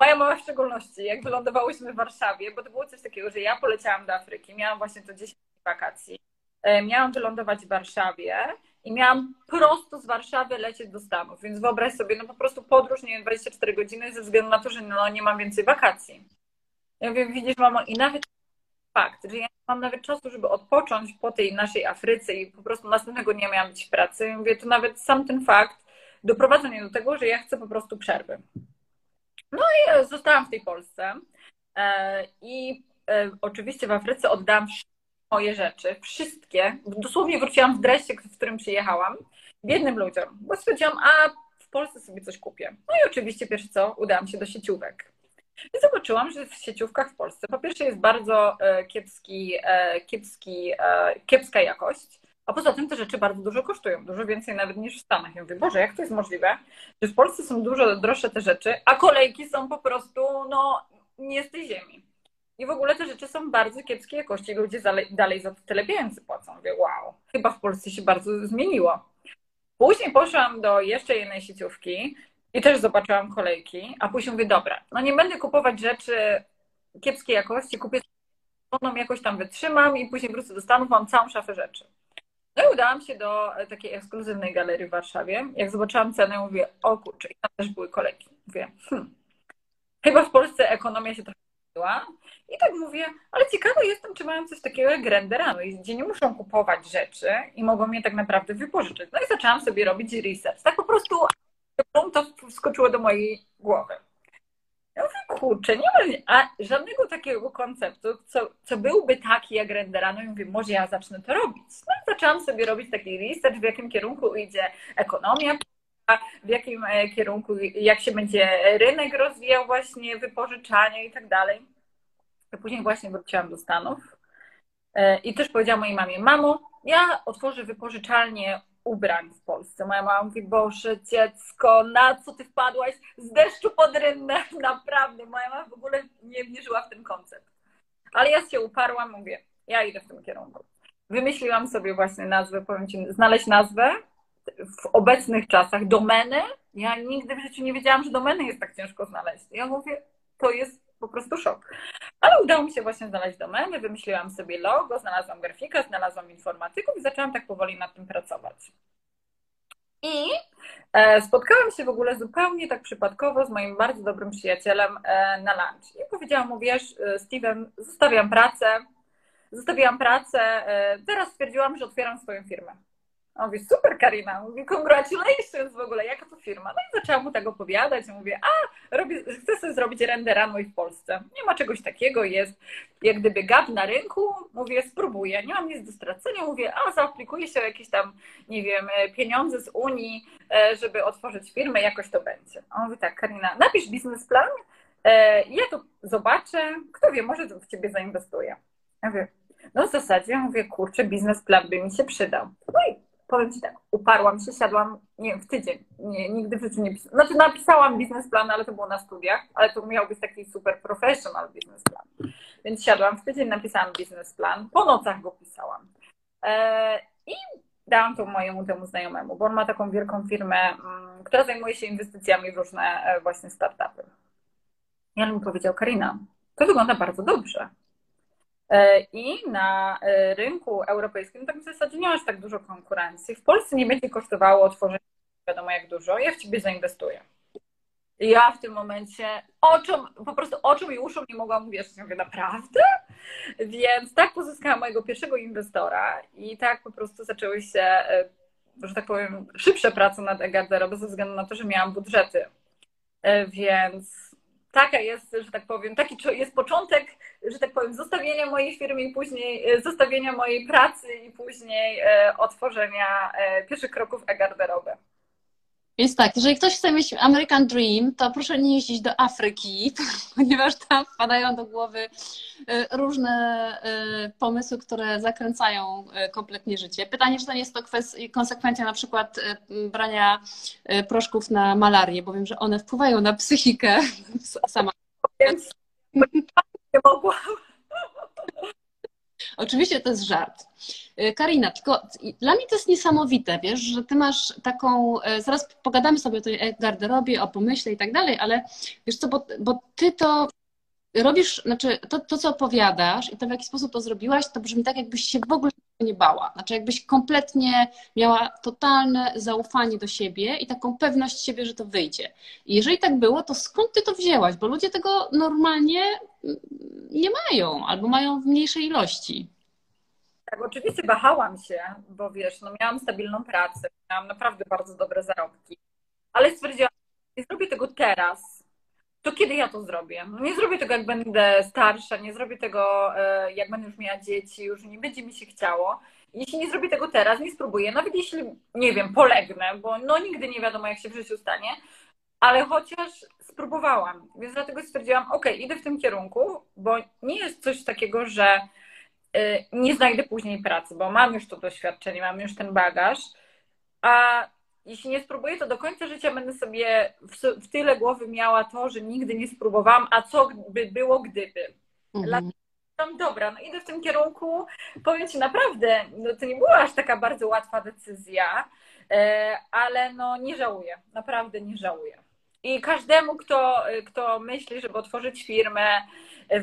Moja mama w szczególności, jak wylądowałyśmy w Warszawie, bo to było coś takiego, że ja poleciałam do Afryki, miałam właśnie to 10 dni wakacji, miałam wylądować w Warszawie i miałam prosto z Warszawy lecieć do Stanów, więc wyobraź sobie, po prostu podróż, nie wiem, 24 godziny ze względu na to, że nie mam więcej wakacji. Ja mówię, widzisz mamo, i nawet fakt, że ja nie mam nawet czasu, żeby odpocząć po tej naszej Afryce i po prostu następnego dnia miałam być w pracy, ja mówię, to nawet sam ten fakt doprowadza mnie do tego, że ja chcę po prostu przerwy. No i zostałam w tej Polsce i oczywiście w Afryce oddałam moje rzeczy, wszystkie, dosłownie wróciłam w dresie, w którym przyjechałam, biednym ludziom, bo stwierdziłam, a w Polsce sobie coś kupię. No i oczywiście pierwsze co, udałam się do sieciówek. I zobaczyłam, że w sieciówkach w Polsce po pierwsze jest bardzo kiepska jakość, a poza tym te rzeczy bardzo dużo kosztują, dużo więcej nawet niż w Stanach. Ja mówię, Boże, jak to jest możliwe, że w Polsce są dużo droższe te rzeczy, a kolejki są po prostu, nie z tej ziemi. I w ogóle te rzeczy są bardzo kiepskiej jakości. Ludzie dalej za tyle pieniędzy płacą. Mówię, wow, chyba w Polsce się bardzo zmieniło. Później poszłam do jeszcze jednej sieciówki i też zobaczyłam kolejki, a później mówię, dobra, nie będę kupować rzeczy kiepskiej jakości, kupię tą jakoś tam wytrzymam i później wrócę do Stanów, mam całą szafę rzeczy. No i udałam się do takiej ekskluzywnej galerii w Warszawie. Jak zobaczyłam cenę, mówię, o kurczę, i tam też były kolejki. Mówię, chyba w Polsce ekonomia się trochę I tak mówię, ale ciekawa jestem, czy mają coś takiego jak renderano, gdzie nie muszą kupować rzeczy i mogą je tak naprawdę wypożyczyć. No i zaczęłam sobie robić research. Tak po prostu to wskoczyło do mojej głowy. Ja mówię, kurczę, nie ma żadnego takiego konceptu, co byłby taki jak renderano. I mówię, może ja zacznę to robić. No i zaczęłam sobie robić taki research, w jakim kierunku idzie ekonomia, w jakim kierunku, jak się będzie rynek rozwijał właśnie wypożyczania i tak dalej. Później właśnie wróciłam do Stanów i też powiedziałam mojej mamie, mamo, ja otworzę wypożyczalnię ubrań w Polsce. Moja mama mówi, Boże dziecko, na co ty wpadłaś? Z deszczu pod rynnę, naprawdę. Moja mama w ogóle nie wierzyła w ten koncept. Ale ja się uparłam, mówię, ja idę w tym kierunku. Wymyśliłam sobie właśnie nazwę, powiem ci, znaleźć nazwę w obecnych czasach, domeny. Ja nigdy w życiu nie wiedziałam, że domeny jest tak ciężko znaleźć. Ja mówię, to jest po prostu szok. Ale udało mi się właśnie znaleźć domeny, wymyśliłam sobie logo, znalazłam grafikę, znalazłam informatyków i zaczęłam tak powoli nad tym pracować. I spotkałam się w ogóle zupełnie tak przypadkowo z moim bardzo dobrym przyjacielem na lunch. I powiedziałam mu, wiesz, Steven, zostawiłam pracę, teraz stwierdziłam, że otwieram swoją firmę. On mówi, super Karina, mówi, congratulations w ogóle, jaka to firma. No i zaczęłam mu tak opowiadać, mówię, chcę sobie zrobić renderano i w Polsce. Nie ma czegoś takiego, jest jak gdyby gap na rynku, mówię, spróbuję, nie mam nic do stracenia, mówię, zaaplikuję się o jakieś tam, nie wiem, pieniądze z Unii, żeby otworzyć firmę, jakoś to będzie. On mówi, tak Karina, napisz biznesplan, ja to zobaczę, kto wie, może w ciebie zainwestuję. Ja mówię, no w zasadzie, mówię, kurczę, biznesplan by mi się przydał. No i powiem ci tak, uparłam się, siadłam, nie wiem, w tydzień, nigdy w życiu nie pisałam. Znaczy napisałam biznesplan, ale to było na studiach, ale to miał być taki super professional biznesplan. Więc siadłam w tydzień, napisałam biznesplan, po nocach go pisałam. I dałam to mojemu temu znajomemu, bo on ma taką wielką firmę, która zajmuje się inwestycjami w różne właśnie startupy. I on mi powiedział, Karina, to wygląda bardzo dobrze. I na rynku europejskim tak w zasadzie nie masz tak dużo konkurencji. W Polsce nie będzie kosztowało otworzenie wiadomo jak dużo, ja w ciebie zainwestuję. I ja w tym momencie po prostu oczom i uszom nie mogłam uwierzyć. Mówię, naprawdę? Więc tak pozyskałam mojego pierwszego inwestora i tak po prostu zaczęły się, że tak powiem, szybsze prace nad e-garderobą ze względu na to, że miałam budżety. Więc taka jest, że tak powiem, taki jest początek, że tak powiem, zostawienia mojej firmy i później zostawienia mojej pracy i później otworzenia pierwszych kroków e-garderoby. Więc tak, jeżeli ktoś chce mieć American Dream, to proszę nie jeździć do Afryki, ponieważ tam wpadają do głowy różne pomysły, które zakręcają kompletnie życie. Pytanie, czy to nie jest to konsekwencja na przykład brania proszków na malarię, bo wiem, że one wpływają na psychikę sama. Więc nie mogłam. Oczywiście to jest żart. Karina, tylko dla mnie to jest niesamowite, wiesz, że ty masz taką, zaraz pogadamy sobie o tej garderobie, o pomyśle i tak dalej, ale wiesz co, bo ty to robisz, znaczy to co opowiadasz i to w jaki sposób to zrobiłaś, to brzmi tak, jakbyś się w ogóle nie bała, znaczy jakbyś kompletnie miała totalne zaufanie do siebie i taką pewność siebie, że to wyjdzie. I jeżeli tak było, to skąd ty to wzięłaś? Bo ludzie tego normalnie nie mają albo mają w mniejszej ilości. Tak, oczywiście wahałam się, bo wiesz, no miałam stabilną pracę, miałam naprawdę bardzo dobre zarobki, ale stwierdziłam, że nie zrobię tego teraz, to kiedy ja to zrobię? Nie zrobię tego, jak będę starsza, nie zrobię tego, jak będę już miała dzieci, już nie będzie mi się chciało. Jeśli nie zrobię tego teraz, nie spróbuję, nawet jeśli, nie wiem, polegnę, bo no nigdy nie wiadomo, jak się w życiu stanie, ale chociaż spróbowałam, więc dlatego stwierdziłam, okej, idę w tym kierunku, bo nie jest coś takiego, że nie znajdę później pracy, bo mam już to doświadczenie, mam już ten bagaż, a jeśli nie spróbuję, to do końca życia będę sobie w tyle głowy miała to, że nigdy nie spróbowałam, a co by było gdyby. Dlatego dobra, no idę w tym kierunku, powiem ci naprawdę, no to nie była aż taka bardzo łatwa decyzja, ale no nie żałuję, naprawdę nie żałuję. I każdemu, kto myśli, żeby otworzyć firmę,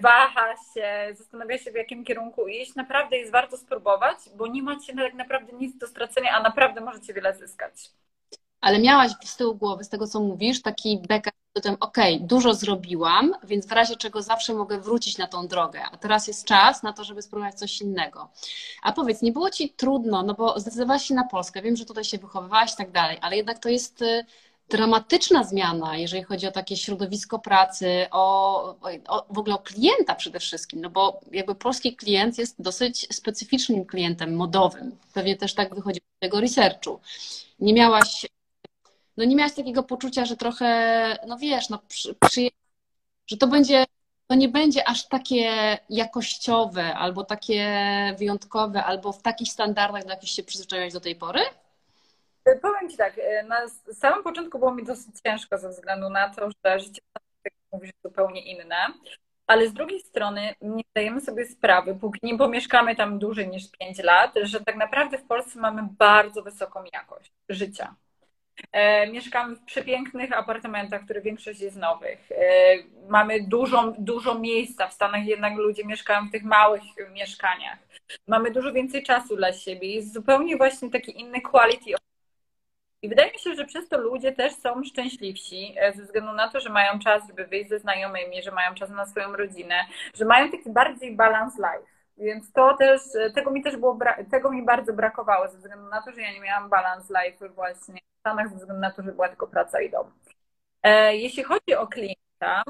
waha się, zastanawia się, w jakim kierunku iść, naprawdę jest warto spróbować, bo nie macie tak naprawdę nic do stracenia, a naprawdę możecie wiele zyskać. Ale miałaś z tyłu głowy, z tego co mówisz, taki backup Zatem okej, dużo zrobiłam, więc w razie czego zawsze mogę wrócić na tą drogę, a teraz jest czas na to, żeby spróbować coś innego. A powiedz, nie było Ci trudno, no bo zdecydowałaś się na Polskę, wiem, że tutaj się wychowywałaś i tak dalej, ale jednak to jest dramatyczna zmiana, jeżeli chodzi o takie środowisko pracy, w ogóle o klienta przede wszystkim, no bo jakby polski klient jest dosyć specyficznym klientem modowym, pewnie też tak wychodzi z tego researchu. Nie miałaś takiego poczucia, że trochę, no wiesz, no, że to nie będzie aż takie jakościowe, albo takie wyjątkowe, albo w takich standardach, do jakich się przyzwyczaiłaś do tej pory? Powiem Ci tak, na samym początku było mi dosyć ciężko ze względu na to, że życie jest zupełnie inne, ale z drugiej strony nie zdajemy sobie sprawy, póki nie mieszkamy tam dłużej niż 5 lat, że tak naprawdę w Polsce mamy bardzo wysoką jakość życia. Mieszkamy w przepięknych apartamentach, które większość jest nowych. Mamy dużo miejsca. W Stanach jednak ludzie mieszkają w tych małych mieszkaniach. Mamy dużo więcej czasu dla siebie. Jest zupełnie właśnie taki inny quality. I wydaje mi się, że przez to ludzie też są szczęśliwsi ze względu na to, że mają czas, żeby wyjść ze znajomymi, że mają czas na swoją rodzinę, że mają taki bardziej balance life. Więc tego mi bardzo brakowało ze względu na to, że ja nie miałam balance life właśnie w Stanach, ze względu na to, że była tylko praca i dom. Jeśli chodzi o klienta,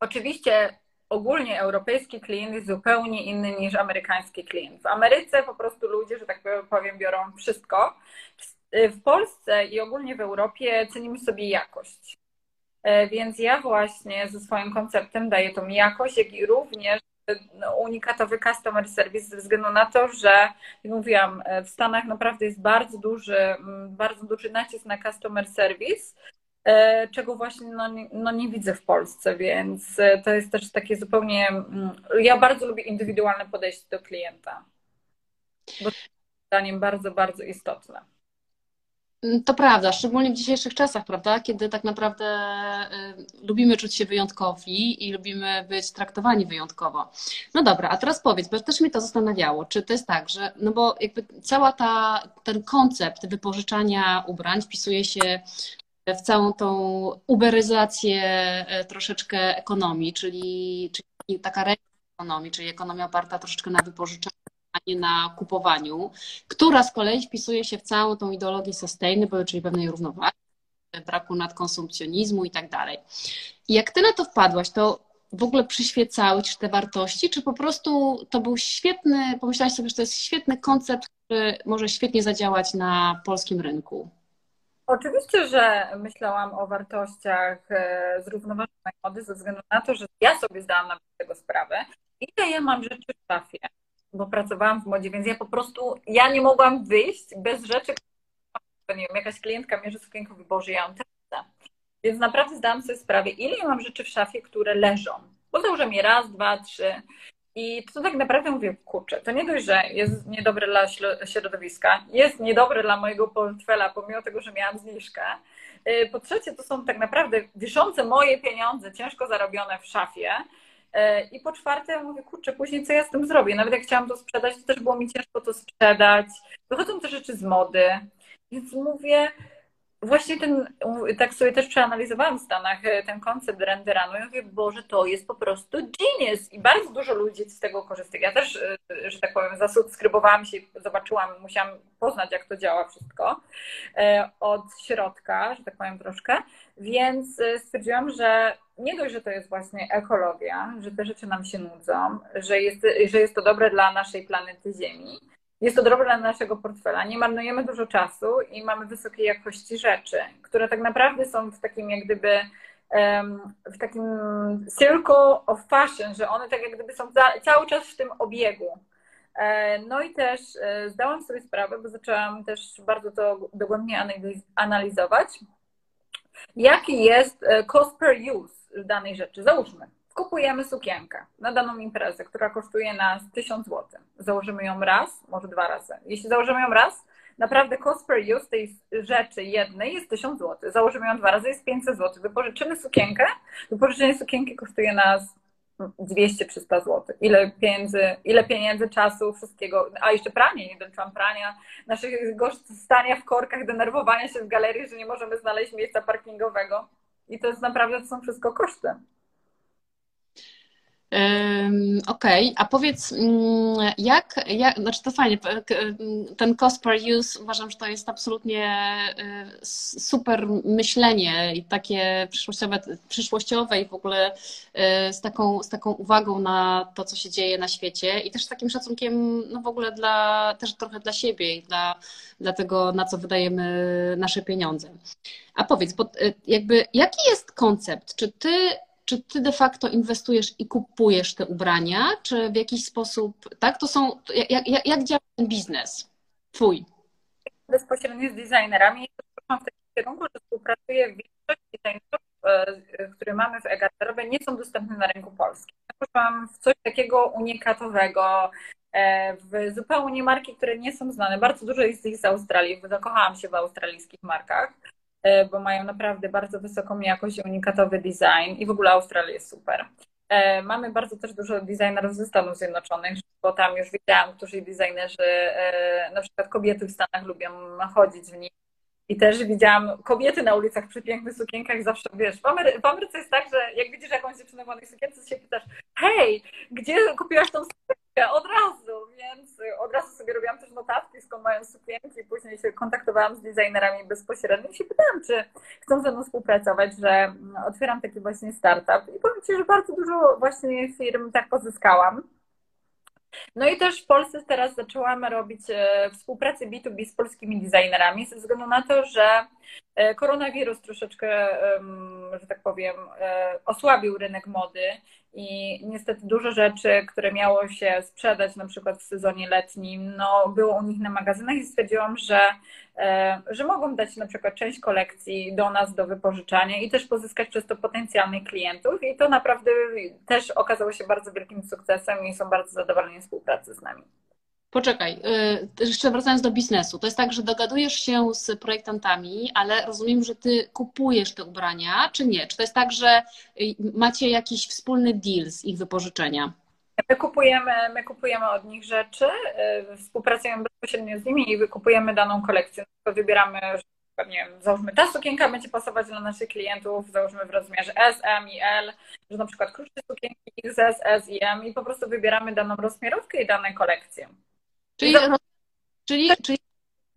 oczywiście ogólnie europejski klient jest zupełnie inny niż amerykański klient. W Ameryce po prostu ludzie, że tak powiem, biorą wszystko. W Polsce i ogólnie w Europie cenimy sobie jakość. Więc ja właśnie ze swoim konceptem daję tą jakość, jak i również unikatowy customer service ze względu na to, że jak mówiłam, w Stanach naprawdę jest bardzo duży nacisk na customer service, czego właśnie nie widzę w Polsce, więc to jest też takie zupełnie, ja bardzo lubię indywidualne podejście do klienta, bo to jest zdaniem bardzo istotne. To prawda, szczególnie w dzisiejszych czasach, prawda, kiedy tak naprawdę lubimy czuć się wyjątkowi i lubimy być traktowani wyjątkowo. No dobra, a teraz powiedz, bo też mnie to zastanawiało, czy to jest tak, że, no bo jakby ten koncept wypożyczania ubrań wpisuje się w całą tą uberyzację troszeczkę ekonomii, czyli taka rejestr ekonomii, czyli ekonomia oparta troszeczkę na wypożyczaniu, a nie na kupowaniu, która z kolei wpisuje się w całą tą ideologię sustainable, czyli pewnej równowagi, braku nadkonsumpcjonizmu i tak dalej. I jak Ty na to wpadłaś, to w ogóle przyświecały Ci te wartości, czy po prostu to był świetny, pomyślałaś sobie, że to jest świetny koncept, który może świetnie zadziałać na polskim rynku? Oczywiście, że myślałam o wartościach zrównoważonej mody ze względu na to, że ja sobie zdałam nawet tego sprawę, ile ja mam rzeczy w szafie, bo pracowałam w modzie, więc ja po prostu, nie mogłam wyjść bez rzeczy, które nie wiem, jakaś klientka mierzy sukienkę, Boże, ja ją też chcę. Więc naprawdę zdałam sobie sprawę, ile ja mam rzeczy w szafie, które leżą. Bo założę je raz, dwa, trzy. I to tak naprawdę mówię, kurczę, to nie dość, że jest niedobre dla środowiska, jest niedobre dla mojego portfela, pomimo tego, że miałam zniżkę. Po trzecie, to są tak naprawdę wiszące moje pieniądze, ciężko zarobione w szafie. I po czwarte, ja mówię, kurczę, później co ja z tym zrobię? Nawet jak chciałam to sprzedać, to też było mi ciężko to sprzedać. Wychodzą te rzeczy z mody. Więc mówię, właśnie tak sobie też przeanalizowałam w Stanach ten koncept renderanu. Ja mówię, Boże, to jest po prostu genius. I bardzo dużo ludzi z tego korzysta. Ja też, że tak powiem, zasubskrybowałam się, zobaczyłam, musiałam poznać, jak to działa wszystko od środka, że tak powiem troszkę. Więc stwierdziłam, że nie dość, że to jest właśnie ekologia, że te rzeczy nam się nudzą, że jest to dobre dla naszej planety Ziemi, jest to dobre dla naszego portfela, nie marnujemy dużo czasu i mamy wysokiej jakości rzeczy, które tak naprawdę są w takim jak gdyby w takim circle of fashion, że one tak jak gdyby są cały czas w tym obiegu. No i też zdałam sobie sprawę, bo zaczęłam też bardzo to dogłębnie analizować, jaki jest cost per use danej rzeczy. Załóżmy, kupujemy sukienkę na daną imprezę, która kosztuje nas 1000 zł. Założymy ją raz, może dwa razy. Jeśli założymy ją raz, naprawdę cost per use tej rzeczy jednej jest 1000 zł. Założymy ją dwa razy, jest 500 zł. Wypożyczymy sukienkę, wypożyczenie sukienki kosztuje nas 200-300 zł. Ile pieniędzy, czasu, wszystkiego. A jeszcze pranie, nie dotyczyłam prania, naszego stania w korkach, denerwowania się w galerii, że nie możemy znaleźć miejsca parkingowego. I to jest naprawdę, to są wszystko koszty. Okej, okay. A powiedz, jak, znaczy to fajnie, ten cost per use, uważam, że to jest absolutnie super myślenie i takie przyszłościowe i w ogóle z taką uwagą na to, co się dzieje na świecie i też z takim szacunkiem, no w ogóle też trochę dla siebie i dla tego, na co wydajemy nasze pieniądze. A powiedz, jakby jaki jest koncept, czy ty de facto inwestujesz i kupujesz te ubrania, czy w jakiś sposób, tak? To są, jak działa ten biznes twój? Bezpośrednio z designerami. Mam w takim kierunku, że współpracuję. Większość designerów, które mamy w e-garderobie, nie są dostępne na rynku polskim. Poszłam w coś takiego unikatowego, w zupełnie marki, które nie są znane. Bardzo dużo jest ich z Australii, bo zakochałam się w australijskich markach, bo mają naprawdę bardzo wysoką jakość, unikatowy design i w ogóle Australia jest super. Mamy bardzo też dużo designerów ze Stanów Zjednoczonych, bo tam już widziałam, którzy designerzy, na przykład kobiety w Stanach lubią chodzić w nich i też widziałam kobiety na ulicach przy pięknych sukienkach zawsze, wiesz, w Ameryce jest tak, że jak widzisz jakąś dziewczynę w ładnej sukience, to się pytasz, hej, gdzie kupiłaś tą sukienkę? Od razu, więc od razu sobie robiłam też notatki, skąd mają sukienki, później się kontaktowałam z designerami bezpośrednio i się pytałam, czy chcą ze mną współpracować, że otwieram taki właśnie startup i powiem Ci, że bardzo dużo właśnie firm tak pozyskałam. No i też w Polsce teraz zaczęłam robić współpracę B2B z polskimi designerami ze względu na to, że koronawirus troszeczkę, że tak powiem, osłabił rynek mody i niestety dużo rzeczy, które miało się sprzedać na przykład w sezonie letnim, no było u nich na magazynach i stwierdziłam, że mogą dać na przykład część kolekcji do nas do wypożyczania i też pozyskać przez to potencjalnych klientów i to naprawdę też okazało się bardzo wielkim sukcesem i są bardzo zadowoleni ze współpracy z nami. Poczekaj, jeszcze wracając do biznesu. To jest tak, że dogadujesz się z projektantami, ale rozumiem, że ty kupujesz te ubrania, czy nie? Czy to jest tak, że macie jakiś wspólny deal z ich wypożyczenia? My kupujemy od nich rzeczy, współpracujemy bezpośrednio z nimi i wykupujemy daną kolekcję. To wybieramy, że nie wiem, załóżmy, ta sukienka będzie pasować dla naszych klientów, załóżmy w rozmiarze S, M i L, że na przykład krótsze sukienki z S, S i M i po prostu wybieramy daną rozmiarówkę i dane kolekcje. Czyli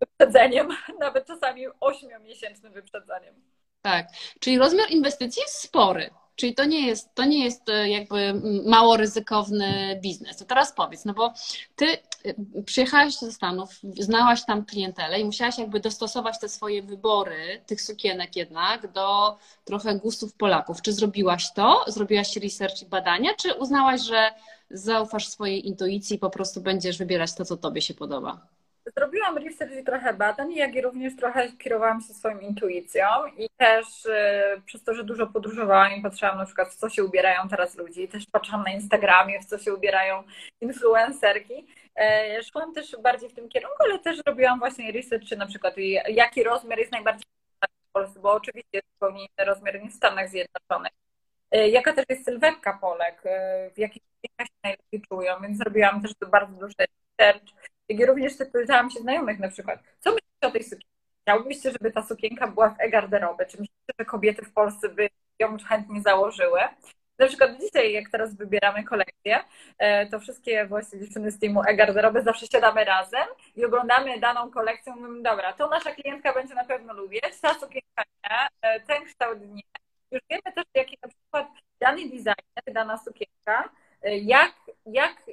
wyprzedzeniem, nawet czasami 8-miesięcznym wyprzedzeniem. Tak, czyli rozmiar inwestycji jest spory, czyli to nie jest jakby mało ryzykowny biznes. To teraz powiedz, no bo ty przyjechałaś ze Stanów, znałaś tam klientelę i musiałaś jakby dostosować te swoje wybory, tych sukienek jednak, do trochę gustów Polaków. Czy zrobiłaś to? Zrobiłaś research i badania? Czy uznałaś, że zaufasz swojej intuicji i po prostu będziesz wybierać to, co tobie się podoba? Zrobiłam research i trochę badań, jak i również trochę kierowałam się swoją intuicją i też przez to, że dużo podróżowałam i patrzyłam na przykład w co się ubierają teraz ludzie i też patrzyłam na Instagramie, w co się ubierają influencerki. Szłam też bardziej w tym kierunku, ale też robiłam właśnie research, czy na przykład jaki rozmiar jest najbardziej w Polsce, bo oczywiście jest zupełnie inny rozmiar niż w Stanach Zjednoczonych. Jaka też jest sylwetka Polek, w jakich się najlepiej czują, więc zrobiłam też bardzo duży research. I również też pytałam się znajomych na przykład, co myślicie o tej sukience? Chciałbyście, żeby ta sukienka była w e-garderobie? Czy myślicie, że kobiety w Polsce by ją chętnie założyły? Na przykład dzisiaj, jak teraz wybieramy kolekcję, to wszystkie właśnie dziewczyny z teamu e-garderoby zawsze siadamy razem i oglądamy daną kolekcję. Mówimy, dobra, to nasza klientka będzie na pewno lubić, ta sukienka nie, ten kształt nie. Już wiemy też, jaki na przykład dany designer, dana sukienka,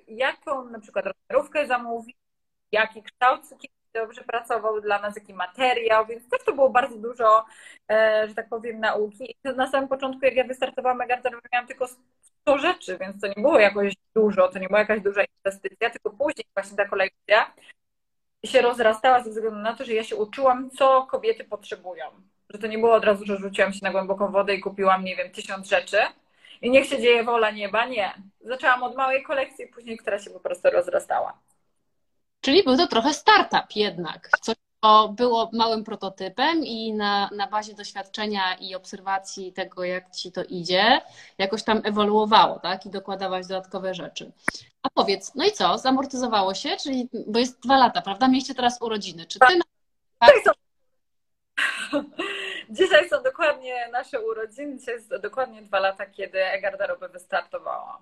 jaką na przykład rozmiarówkę zamówi, jaki kształt sukienki dobrze pracował dla nas, jaki materiał, więc też to było bardzo dużo, że tak powiem, nauki. Na samym początku, jak ja wystartowałam e-garderobę, miałam tylko 100 rzeczy, więc to nie było jakoś dużo, to nie była jakaś duża inwestycja, tylko później właśnie ta kolekcja się rozrastała ze względu na to, że ja się uczyłam, co kobiety potrzebują. Że to nie było od razu, że rzuciłam się na głęboką wodę i kupiłam, nie wiem, 1000 rzeczy i niech się dzieje wola nieba, nie. Zaczęłam od małej kolekcji, później która się po prostu rozrastała. Czyli był to trochę startup jednak, co było małym prototypem i na bazie doświadczenia i obserwacji tego, jak ci to idzie, jakoś tam ewoluowało, tak? I dokładałaś dodatkowe rzeczy. A powiedz, no i co, zamortyzowało się? Czyli, bo jest 2 lata, prawda? Mieliście teraz urodziny. Czy ty... Tak. Dzisiaj są dokładnie nasze urodziny. Dzisiaj jest dokładnie 2 lata, kiedy e-garderoba wystartowała.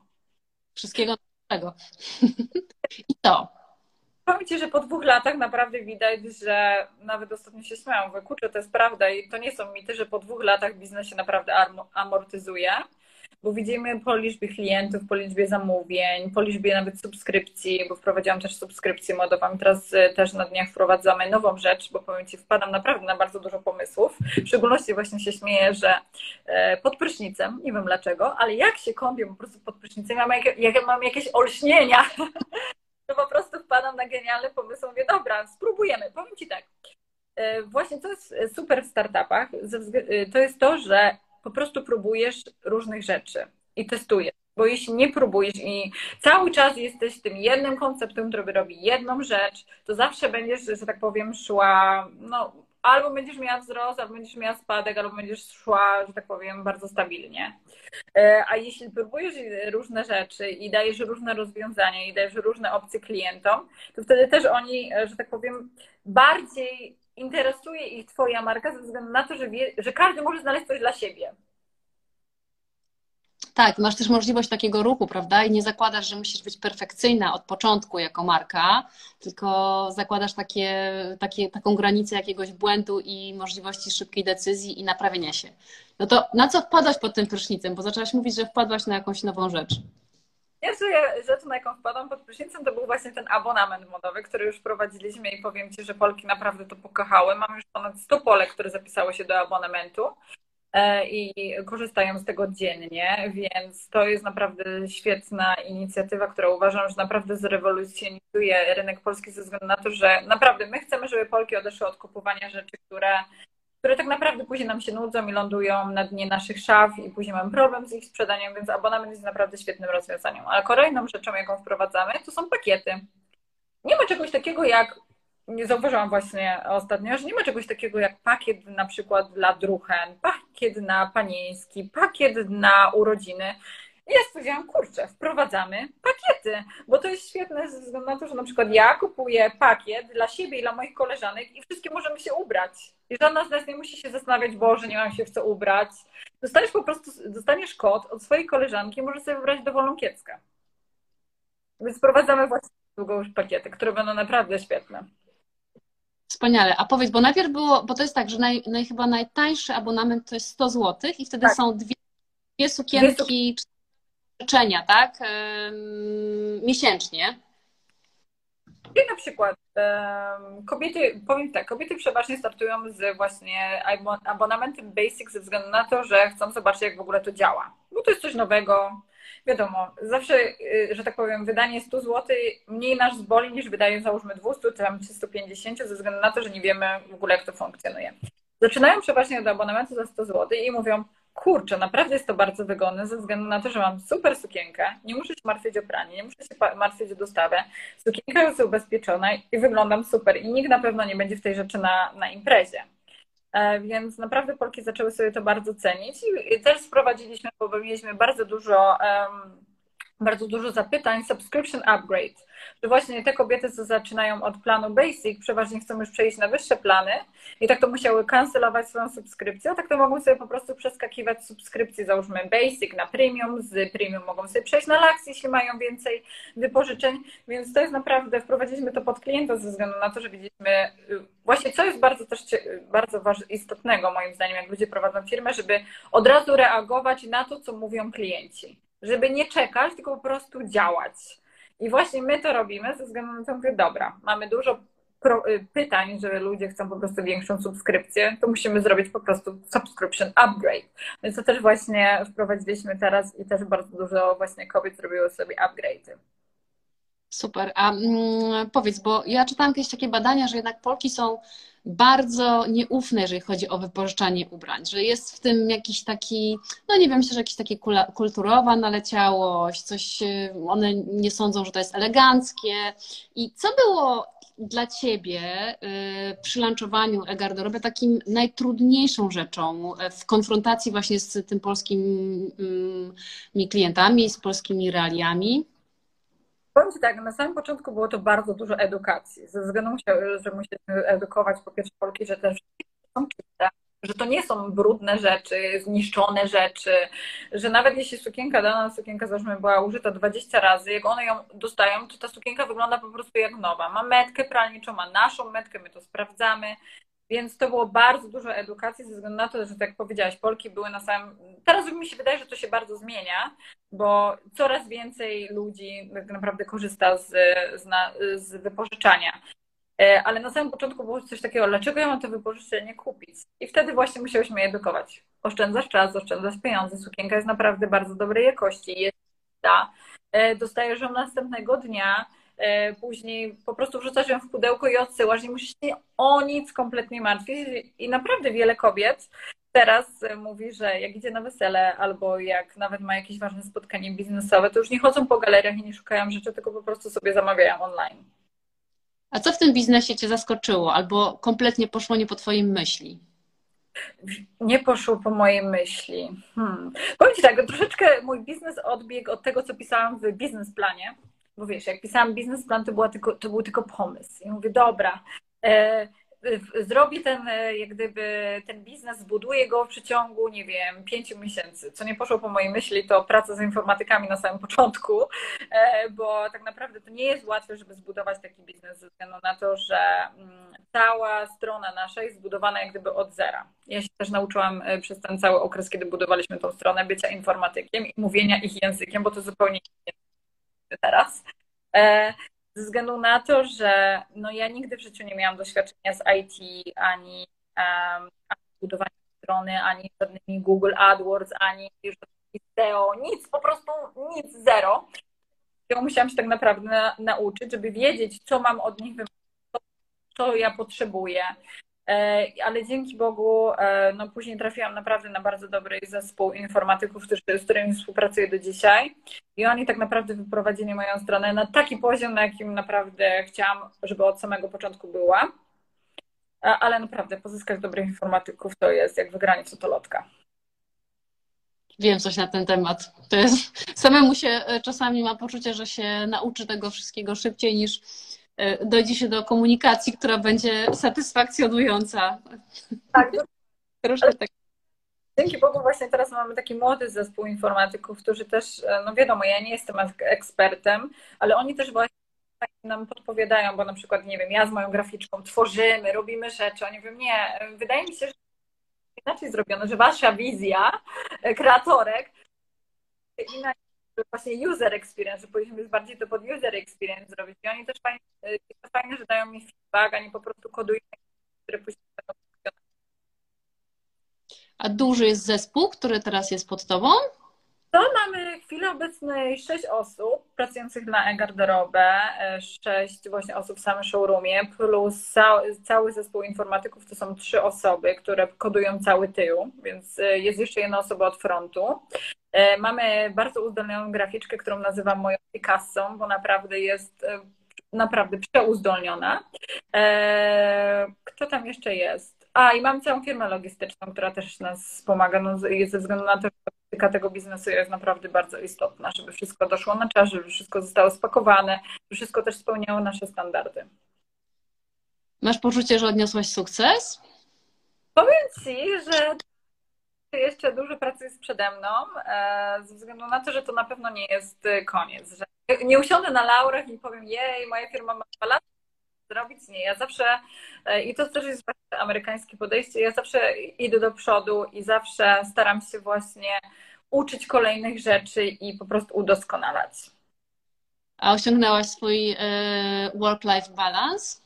Wszystkiego nowego. I to. Powiem Ci, że po 2 latach naprawdę widać, że nawet ostatnio się śmiałam, mówię, kurczę, to jest prawda i to nie są mity, że po 2 latach biznes się naprawdę amortyzuje, bo widzimy po liczbie klientów, po liczbie zamówień, po liczbie nawet subskrypcji, bo wprowadziłam też subskrypcję modową i teraz też na dniach wprowadzamy nową rzecz, bo powiem Ci, wpadam naprawdę na bardzo dużo pomysłów, w szczególności właśnie się śmieję, że pod prysznicem, nie wiem dlaczego, ale jak się kąpię po prostu pod prysznicem, mam jakieś olśnienia. To po prostu wpadam na genialny pomysł, mówię, dobra, spróbujemy. Powiem Ci tak, właśnie co jest super w startupach, to jest to, że po prostu próbujesz różnych rzeczy i testujesz, bo jeśli nie próbujesz i cały czas jesteś tym jednym konceptem, który robi jedną rzecz, to zawsze będziesz, że tak powiem, szła, no albo będziesz miała wzrost, albo będziesz miała spadek, albo będziesz szła, że tak powiem, bardzo stabilnie. A jeśli próbujesz różne rzeczy i dajesz różne rozwiązania i dajesz różne opcje klientom, to wtedy też oni, że tak powiem, bardziej interesuje ich Twoja marka ze względu na to, że każdy może znaleźć coś dla siebie. Tak, masz też możliwość takiego ruchu, prawda? I nie zakładasz, że musisz być perfekcyjna od początku jako marka, tylko zakładasz taką granicę jakiegoś błędu i możliwości szybkiej decyzji i naprawienia się. No to na co wpadłaś pod tym prysznicem? Bo zaczęłaś mówić, że wpadłaś na jakąś nową rzecz. Pierwsza rzecz, na jaką wpadłam pod prysznicem, to był właśnie ten abonament modowy, który już prowadziliśmy i powiem Ci, że Polki naprawdę to pokochały. Mam już ponad 100 Polek, które zapisały się do abonamentu i korzystają z tego dziennie, więc to jest naprawdę świetna inicjatywa, która uważam, że naprawdę zrewolucjonizuje rynek polski ze względu na to, że naprawdę my chcemy, żeby Polki odeszły od kupowania rzeczy, które tak naprawdę później nam się nudzą i lądują na dnie naszych szaf i później mamy problem z ich sprzedaniem, więc abonament jest naprawdę świetnym rozwiązaniem. Ale kolejną rzeczą, jaką wprowadzamy, to są pakiety. Nie ma czegoś takiego jak, nie zauważyłam właśnie ostatnio, że nie ma czegoś takiego jak pakiet na przykład dla druhen, pakiet na panieński, pakiet na urodziny. I ja stwierdziłam, kurczę, wprowadzamy pakiety, bo to jest świetne ze względu na to, że na przykład ja kupuję pakiet dla siebie i dla moich koleżanek i wszystkie możemy się ubrać. I żadna z nas nie musi się zastanawiać, Boże, nie mam się w co ubrać. Dostaniesz kod od swojej koleżanki i możesz sobie wybrać dowolną kieckę. Więc wprowadzamy właśnie długo już pakiety, które będą naprawdę świetne. Wspaniale. A powiedz, bo najpierw było, bo to jest tak, że chyba najtańszy abonament to jest 100 zł i wtedy tak. Są dwie sukienki, 4 życzenia, tak? Miesięcznie. I na przykład kobiety, powiem tak, kobiety przeważnie startują z właśnie abonamentem Basic ze względu na to, że chcą zobaczyć, jak w ogóle to działa. Bo to jest coś nowego. Wiadomo, zawsze, że tak powiem, wydanie 100 zł mniej nas boli niż wydaje, załóżmy 200 czy 150 ze względu na to, że nie wiemy w ogóle, jak to funkcjonuje. Zaczynają przeważnie od abonamentu za 100 zł i mówią, kurczę, naprawdę jest to bardzo wygodne ze względu na to, że mam super sukienkę, nie muszę się martwić o pranie, nie muszę się martwić o dostawę, sukienka jest ubezpieczona i wyglądam super i nikt na pewno nie będzie w tej rzeczy na imprezie. Więc naprawdę Polki zaczęły sobie to bardzo cenić i też wprowadziliśmy, bo mieliśmy bardzo dużo zapytań, subscription upgrade, że właśnie te kobiety, co zaczynają od planu basic, przeważnie chcą już przejść na wyższe plany i tak to musiały kancelować swoją subskrypcję, a tak to mogą sobie po prostu przeskakiwać subskrypcję, załóżmy basic na premium, z premium mogą sobie przejść na laks, jeśli mają więcej wypożyczeń, więc to jest naprawdę, wprowadziliśmy to pod klienta ze względu na to, że widzieliśmy właśnie, co jest bardzo istotnego moim zdaniem, jak ludzie prowadzą firmę, żeby od razu reagować na to, co mówią klienci. Żeby nie czekać, tylko po prostu działać. I właśnie my to robimy ze względu na to, że dobra, mamy dużo pytań, że ludzie chcą po prostu większą subskrypcję, to musimy zrobić po prostu subscription upgrade. Więc to też właśnie wprowadziliśmy teraz i też bardzo dużo właśnie kobiet zrobiło sobie upgrade'y. Super. A powiedz, bo ja czytałam kiedyś takie badania, że jednak Polki są bardzo nieufne, jeżeli chodzi o wypożyczanie ubrań, że jest w tym jakiś taki, no nie wiem, myślę, że jakaś taka kulturowa naleciałość, coś, one nie sądzą, że to jest eleganckie. I co było dla Ciebie przy lanczowaniu e-garderoby takim najtrudniejszą rzeczą w konfrontacji właśnie z tym polskimi klientami, z polskimi realiami? Powiem Ci tak, na samym początku było to bardzo dużo edukacji, ze względu na to, że musieliśmy edukować po pierwsze Polki, że te rzeczy są czyste, że to nie są brudne rzeczy, zniszczone rzeczy, że nawet jeśli sukienka, dana sukienka załóżmy była użyta 20 razy, jak one ją dostają, to ta sukienka wygląda po prostu jak nowa. Ma metkę pralniczą, ma naszą metkę, my to sprawdzamy. Więc to było bardzo dużo edukacji ze względu na to, że tak jak powiedziałaś, Polki były na samym... Teraz mi się wydaje, że to się bardzo zmienia, bo coraz więcej ludzi tak naprawdę korzysta z wypożyczania. Ale na samym początku było coś takiego, dlaczego ja mam to wypożyczenie kupić? I wtedy właśnie musiałyśmy edukować. Oszczędzasz czas, oszczędzasz pieniądze, sukienka jest naprawdę bardzo dobrej jakości, jest ta, dostajesz ją następnego dnia, później po prostu wrzucasz ją w pudełko i odsyłasz, nie musisz się o nic kompletnie martwić. I naprawdę wiele kobiet teraz mówi, że jak idzie na wesele albo jak nawet ma jakieś ważne spotkanie biznesowe, to już nie chodzą po galeriach i nie szukają rzeczy, tylko po prostu sobie zamawiają online. A co w tym biznesie Cię zaskoczyło albo kompletnie poszło nie po Twoim myśli? Nie poszło po mojej myśli. Powiem Ci tak, troszeczkę mój biznes odbiegł od tego, co pisałam w biznesplanie. Bo wiesz, jak pisałam biznesplan, to był tylko pomysł. I mówię, dobra, zrobię ten, jak gdyby, ten biznes, zbuduję go w przeciągu, nie wiem, 5 miesięcy. Co nie poszło po mojej myśli, to praca z informatykami na samym początku, bo tak naprawdę to nie jest łatwe, żeby zbudować taki biznes ze względu na to, że cała strona nasza jest zbudowana jak gdyby od zera. Ja się też nauczyłam przez ten cały okres, kiedy budowaliśmy tą stronę, bycia informatykiem i mówienia ich językiem, bo to zupełnie nie teraz, ze względu na to, że no ja nigdy w życiu nie miałam doświadczenia z IT, ani budowania strony, ani żadnymi Google AdWords, ani SEO, nic, po prostu nic, zero. Ja musiałam się tak naprawdę nauczyć, żeby wiedzieć, co mam od nich wymagać, co ja potrzebuję. Ale dzięki Bogu no później trafiłam naprawdę na bardzo dobry zespół informatyków, z którymi współpracuję do dzisiaj i oni tak naprawdę wyprowadzili moją stronę na taki poziom, na jakim naprawdę chciałam, żeby od samego początku była, ale naprawdę pozyskać dobrych informatyków to jest jak wygranie w totolotka. Wiem coś na ten temat. To jest, samemu się czasami ma poczucie, że się nauczy tego wszystkiego szybciej niż dojdzie się do komunikacji, która będzie satysfakcjonująca. Tak. Tak. Dzięki Bogu właśnie teraz mamy taki młody zespół informatyków, którzy też, no wiadomo, ja nie jestem ekspertem, ale oni też właśnie nam podpowiadają, bo na przykład, nie wiem, ja z moją graficzką tworzymy, robimy rzeczy, oni mówią, nie, wydaje mi się, że inaczej zrobione, że wasza wizja, kreatorek, inaczej właśnie user experience, że powinniśmy bardziej to pod user experience zrobić. I oni też fajnie, że dają mi feedback, a nie po prostu kodują, które później będą funkcjonować. A duży jest zespół, który teraz jest pod Tobą? To mamy w chwili obecnej 6 osób pracujących na e-garderobę, 6 właśnie osób w samym showroomie, plus cały zespół informatyków to są 3 osoby, które kodują cały tył, więc jest jeszcze jedna osoba od frontu. Mamy bardzo uzdolnioną graficzkę, którą nazywam moją Picassą, bo naprawdę jest przeuzdolniona. Kto tam jeszcze jest? A i mam całą firmę logistyczną, która też nas wspomaga, no, ze względu na to, że praktyka tego biznesu jest naprawdę bardzo istotna, żeby wszystko doszło na czas, żeby wszystko zostało spakowane, żeby wszystko też spełniało nasze standardy. Masz poczucie, że odniosłaś sukces? Powiem Ci, że jeszcze dużo pracy jest przede mną, ze względu na to, że to na pewno nie jest koniec. Że nie usiądę na laurach i powiem, jej, moja firma ma 2 lata, zrobić nie. Ja zawsze, i to też jest właśnie amerykańskie podejście, ja zawsze idę do przodu i zawsze staram się właśnie uczyć kolejnych rzeczy i po prostu udoskonalać. A osiągnęłaś swój work-life balance?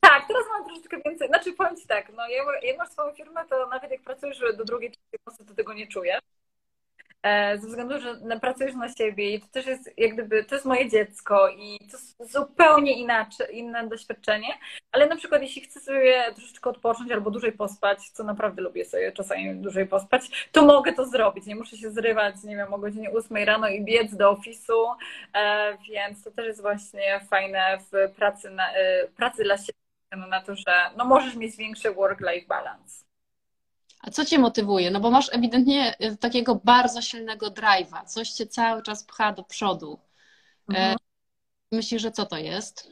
Tak, teraz mam troszeczkę więcej, znaczy powiem Ci tak, no jak masz swoją firmę, to nawet jak pracujesz do drugiej części, to tego nie czujesz. Ze względu, że pracujesz na siebie i to też jest jak gdyby, to jest moje dziecko i to jest zupełnie inaczej, inne doświadczenie, ale na przykład jeśli chcę sobie troszeczkę odpocząć albo dłużej pospać, co naprawdę lubię sobie czasami dłużej pospać, to mogę to zrobić, nie muszę się zrywać, nie wiem, o godzinie 8 rano i biec do ofisu, więc to też jest właśnie fajne w pracy, pracy dla siebie. Na to, że no możesz mieć większy work-life balance. A co Cię motywuje? No bo masz ewidentnie takiego bardzo silnego drive'a, coś Cię cały czas pcha do przodu. Myślisz, że co to jest?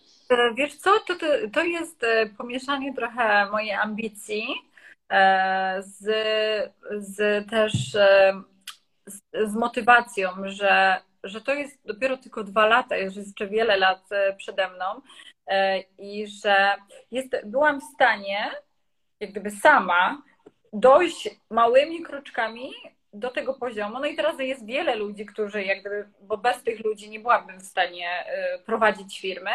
Wiesz co, to jest pomieszanie trochę mojej ambicji z motywacją, że to jest dopiero tylko 2 lata, już jest jeszcze wiele lat przede mną i że byłam w stanie jak gdyby sama dojść małymi kroczkami do tego poziomu. No i teraz jest wiele ludzi, którzy jak gdyby, bo bez tych ludzi nie byłabym w stanie prowadzić firmy,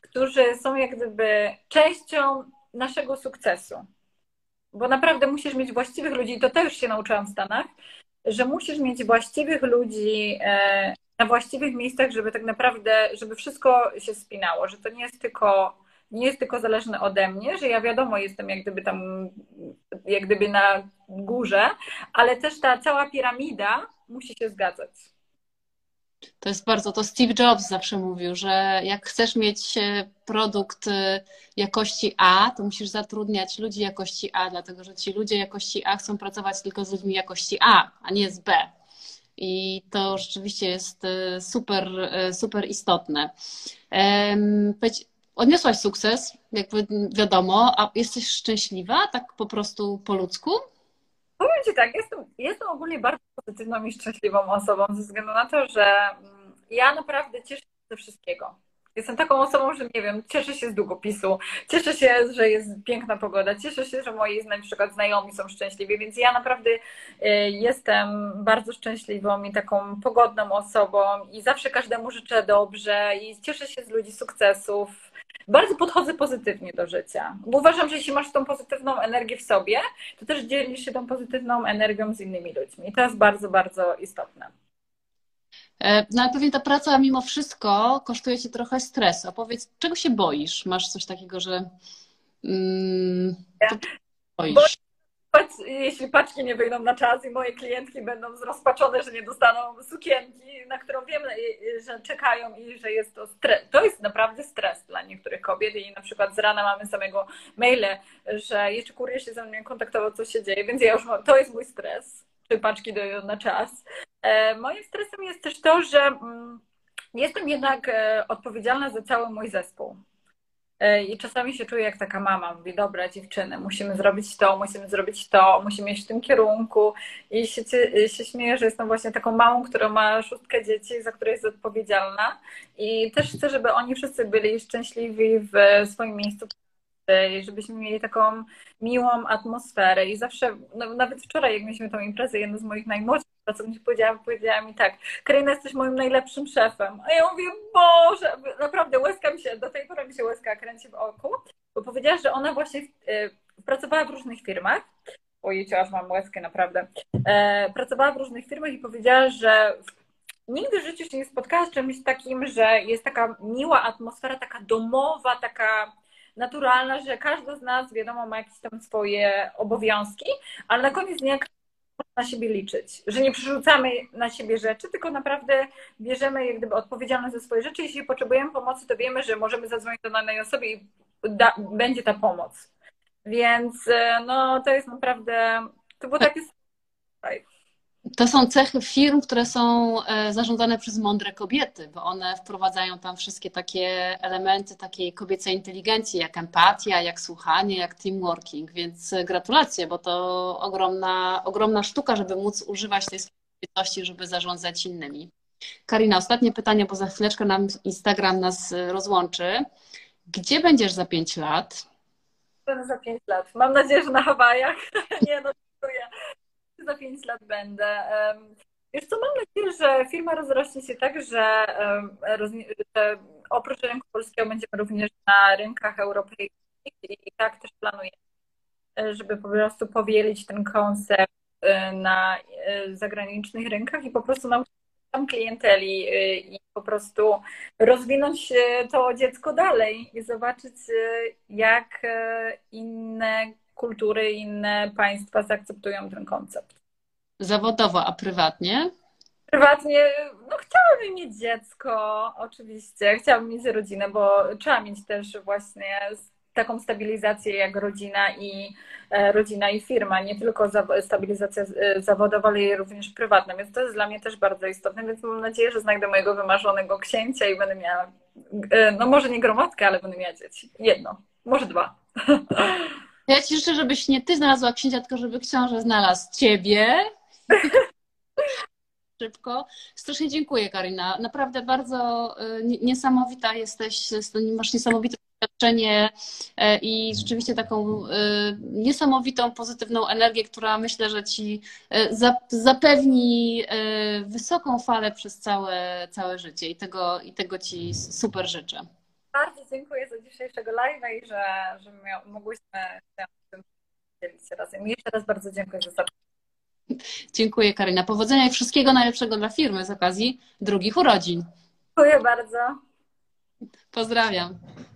którzy są jak gdyby częścią naszego sukcesu. Bo naprawdę musisz mieć właściwych ludzi, i to też się nauczyłam w Stanach, że musisz mieć właściwych ludzi na właściwych miejscach, żeby tak naprawdę, żeby wszystko się spinało, że to nie jest tylko zależne ode mnie, że ja wiadomo jestem jak gdyby tam, jak gdyby na górze, ale też ta cała piramida musi się zgadzać. To jest bardzo, to Steve Jobs zawsze mówił, że jak chcesz mieć produkt jakości A, to musisz zatrudniać ludzi jakości A, dlatego że ci ludzie jakości A chcą pracować tylko z ludźmi jakości A nie z B. I to rzeczywiście jest super, super istotne. Odniosłaś sukces, jakby wiadomo, a jesteś szczęśliwa, tak po prostu po ludzku? Powiem Ci tak, jestem ogólnie bardzo pozytywną i szczęśliwą osobą ze względu na to, że ja naprawdę cieszę się ze wszystkiego. Jestem taką osobą, że nie wiem, cieszę się z długopisu, cieszę się, że jest piękna pogoda, cieszę się, że moi na przykład znajomi są szczęśliwi, więc ja naprawdę jestem bardzo szczęśliwą i taką pogodną osobą i zawsze każdemu życzę dobrze i cieszę się z ludzi sukcesów. Bardzo podchodzę pozytywnie do życia, bo uważam, że jeśli masz tą pozytywną energię w sobie, to też dzielisz się tą pozytywną energią z innymi ludźmi i to jest bardzo, bardzo istotne. No ale pewnie ta praca mimo wszystko kosztuje Cię trochę stresu. A powiedz, czego się boisz? Masz coś takiego, że boisz? Jeśli paczki nie wyjdą na czas i moje klientki będą zrozpaczone, że nie dostaną sukienki, na którą wiem, że czekają i że jest to stres. To jest naprawdę stres dla niektórych kobiet i na przykład z rana mamy samego maile, że jeszcze kurier się ze mną kontaktował, co się dzieje, więc ja już mam, to jest mój stres. Czy paczki dojdą na czas. Moim stresem jest też to, że jestem jednak odpowiedzialna za cały mój zespół. I czasami się czuję jak taka mama, mówi, dobra dziewczyny, musimy zrobić to, musimy iść w tym kierunku. I się śmieję, że jestem właśnie taką mamą, która ma 6 dzieci, za które jest odpowiedzialna. I też chcę, żeby oni wszyscy byli szczęśliwi w swoim miejscu, żebyśmy mieli taką miłą atmosferę i zawsze, no, nawet wczoraj jak mieliśmy tą imprezę, jedna z moich najmłodszych pracowników powiedziała mi tak: Karina, jesteś moim najlepszym szefem. A ja mówię, Boże, naprawdę łezka mi się, do tej pory mi się łezka kręci w oku, bo powiedziała, że ona właśnie pracowała w różnych firmach, ojej, aż mam łezkę, naprawdę, pracowała w różnych firmach i powiedziała, że nigdy w życiu się nie spotkała z czymś takim, że jest taka miła atmosfera, taka domowa, taka naturalna, że każdy z nas, wiadomo, ma jakieś tam swoje obowiązki, ale na koniec dnia można na siebie liczyć, że nie przerzucamy na siebie rzeczy, tylko naprawdę bierzemy jak gdyby odpowiedzialność za swoje rzeczy. Jeśli potrzebujemy pomocy, to wiemy, że możemy zadzwonić do danej osoby i będzie ta pomoc. Więc no, to jest naprawdę, to było takie... To są cechy firm, które są zarządzane przez mądre kobiety, bo one wprowadzają tam wszystkie takie elementy takiej kobiecej inteligencji, jak empatia, jak słuchanie, jak teamworking, więc gratulacje, bo to ogromna, ogromna sztuka, żeby móc używać tej swojej kobietości, żeby zarządzać innymi. Karina, ostatnie pytanie, bo za chwileczkę nam Instagram nas rozłączy. Gdzie będziesz za 5 lat? Będę za 5 lat. Mam nadzieję, że na Hawajach. Nie, no dziękuję. Za 5 lat będę. Wiesz co, mam nadzieję, że firma rozrośnie się tak, że oprócz rynku polskiego będziemy również na rynkach europejskich i tak też planuję, żeby po prostu powielić ten koncept na zagranicznych rynkach i po prostu nauczyć tam klienteli i po prostu rozwinąć to dziecko dalej i zobaczyć, jak inne kultury, inne państwa zaakceptują ten koncept. Zawodowo, a prywatnie? Prywatnie, no chciałabym mieć dziecko, oczywiście, chciałabym mieć rodzinę, bo trzeba mieć też właśnie taką stabilizację jak rodzina i firma, nie tylko stabilizacja zawodowa, ale również prywatna, więc to jest dla mnie też bardzo istotne, więc mam nadzieję, że znajdę mojego wymarzonego księcia i będę miała, no może nie gromadkę, ale będę miała dzieci. Jedno, może 2. Ja ci życzę, żebyś nie ty znalazła księcia, tylko żeby książę znalazł ciebie. Szybko. Strasznie dziękuję, Karina. Naprawdę bardzo niesamowita jesteś, masz niesamowite doświadczenie i rzeczywiście taką niesamowitą, pozytywną energię, która myślę, że ci zapewni wysoką falę przez całe życie i tego ci super życzę. Bardzo dziękuję za dzisiejszego live'a i że mogłyśmy się dzielić razem. I jeszcze raz bardzo dziękuję za zaproszenie. Dziękuję, Karina. Powodzenia i wszystkiego najlepszego dla firmy z okazji drugich urodzin. Dziękuję bardzo. Pozdrawiam.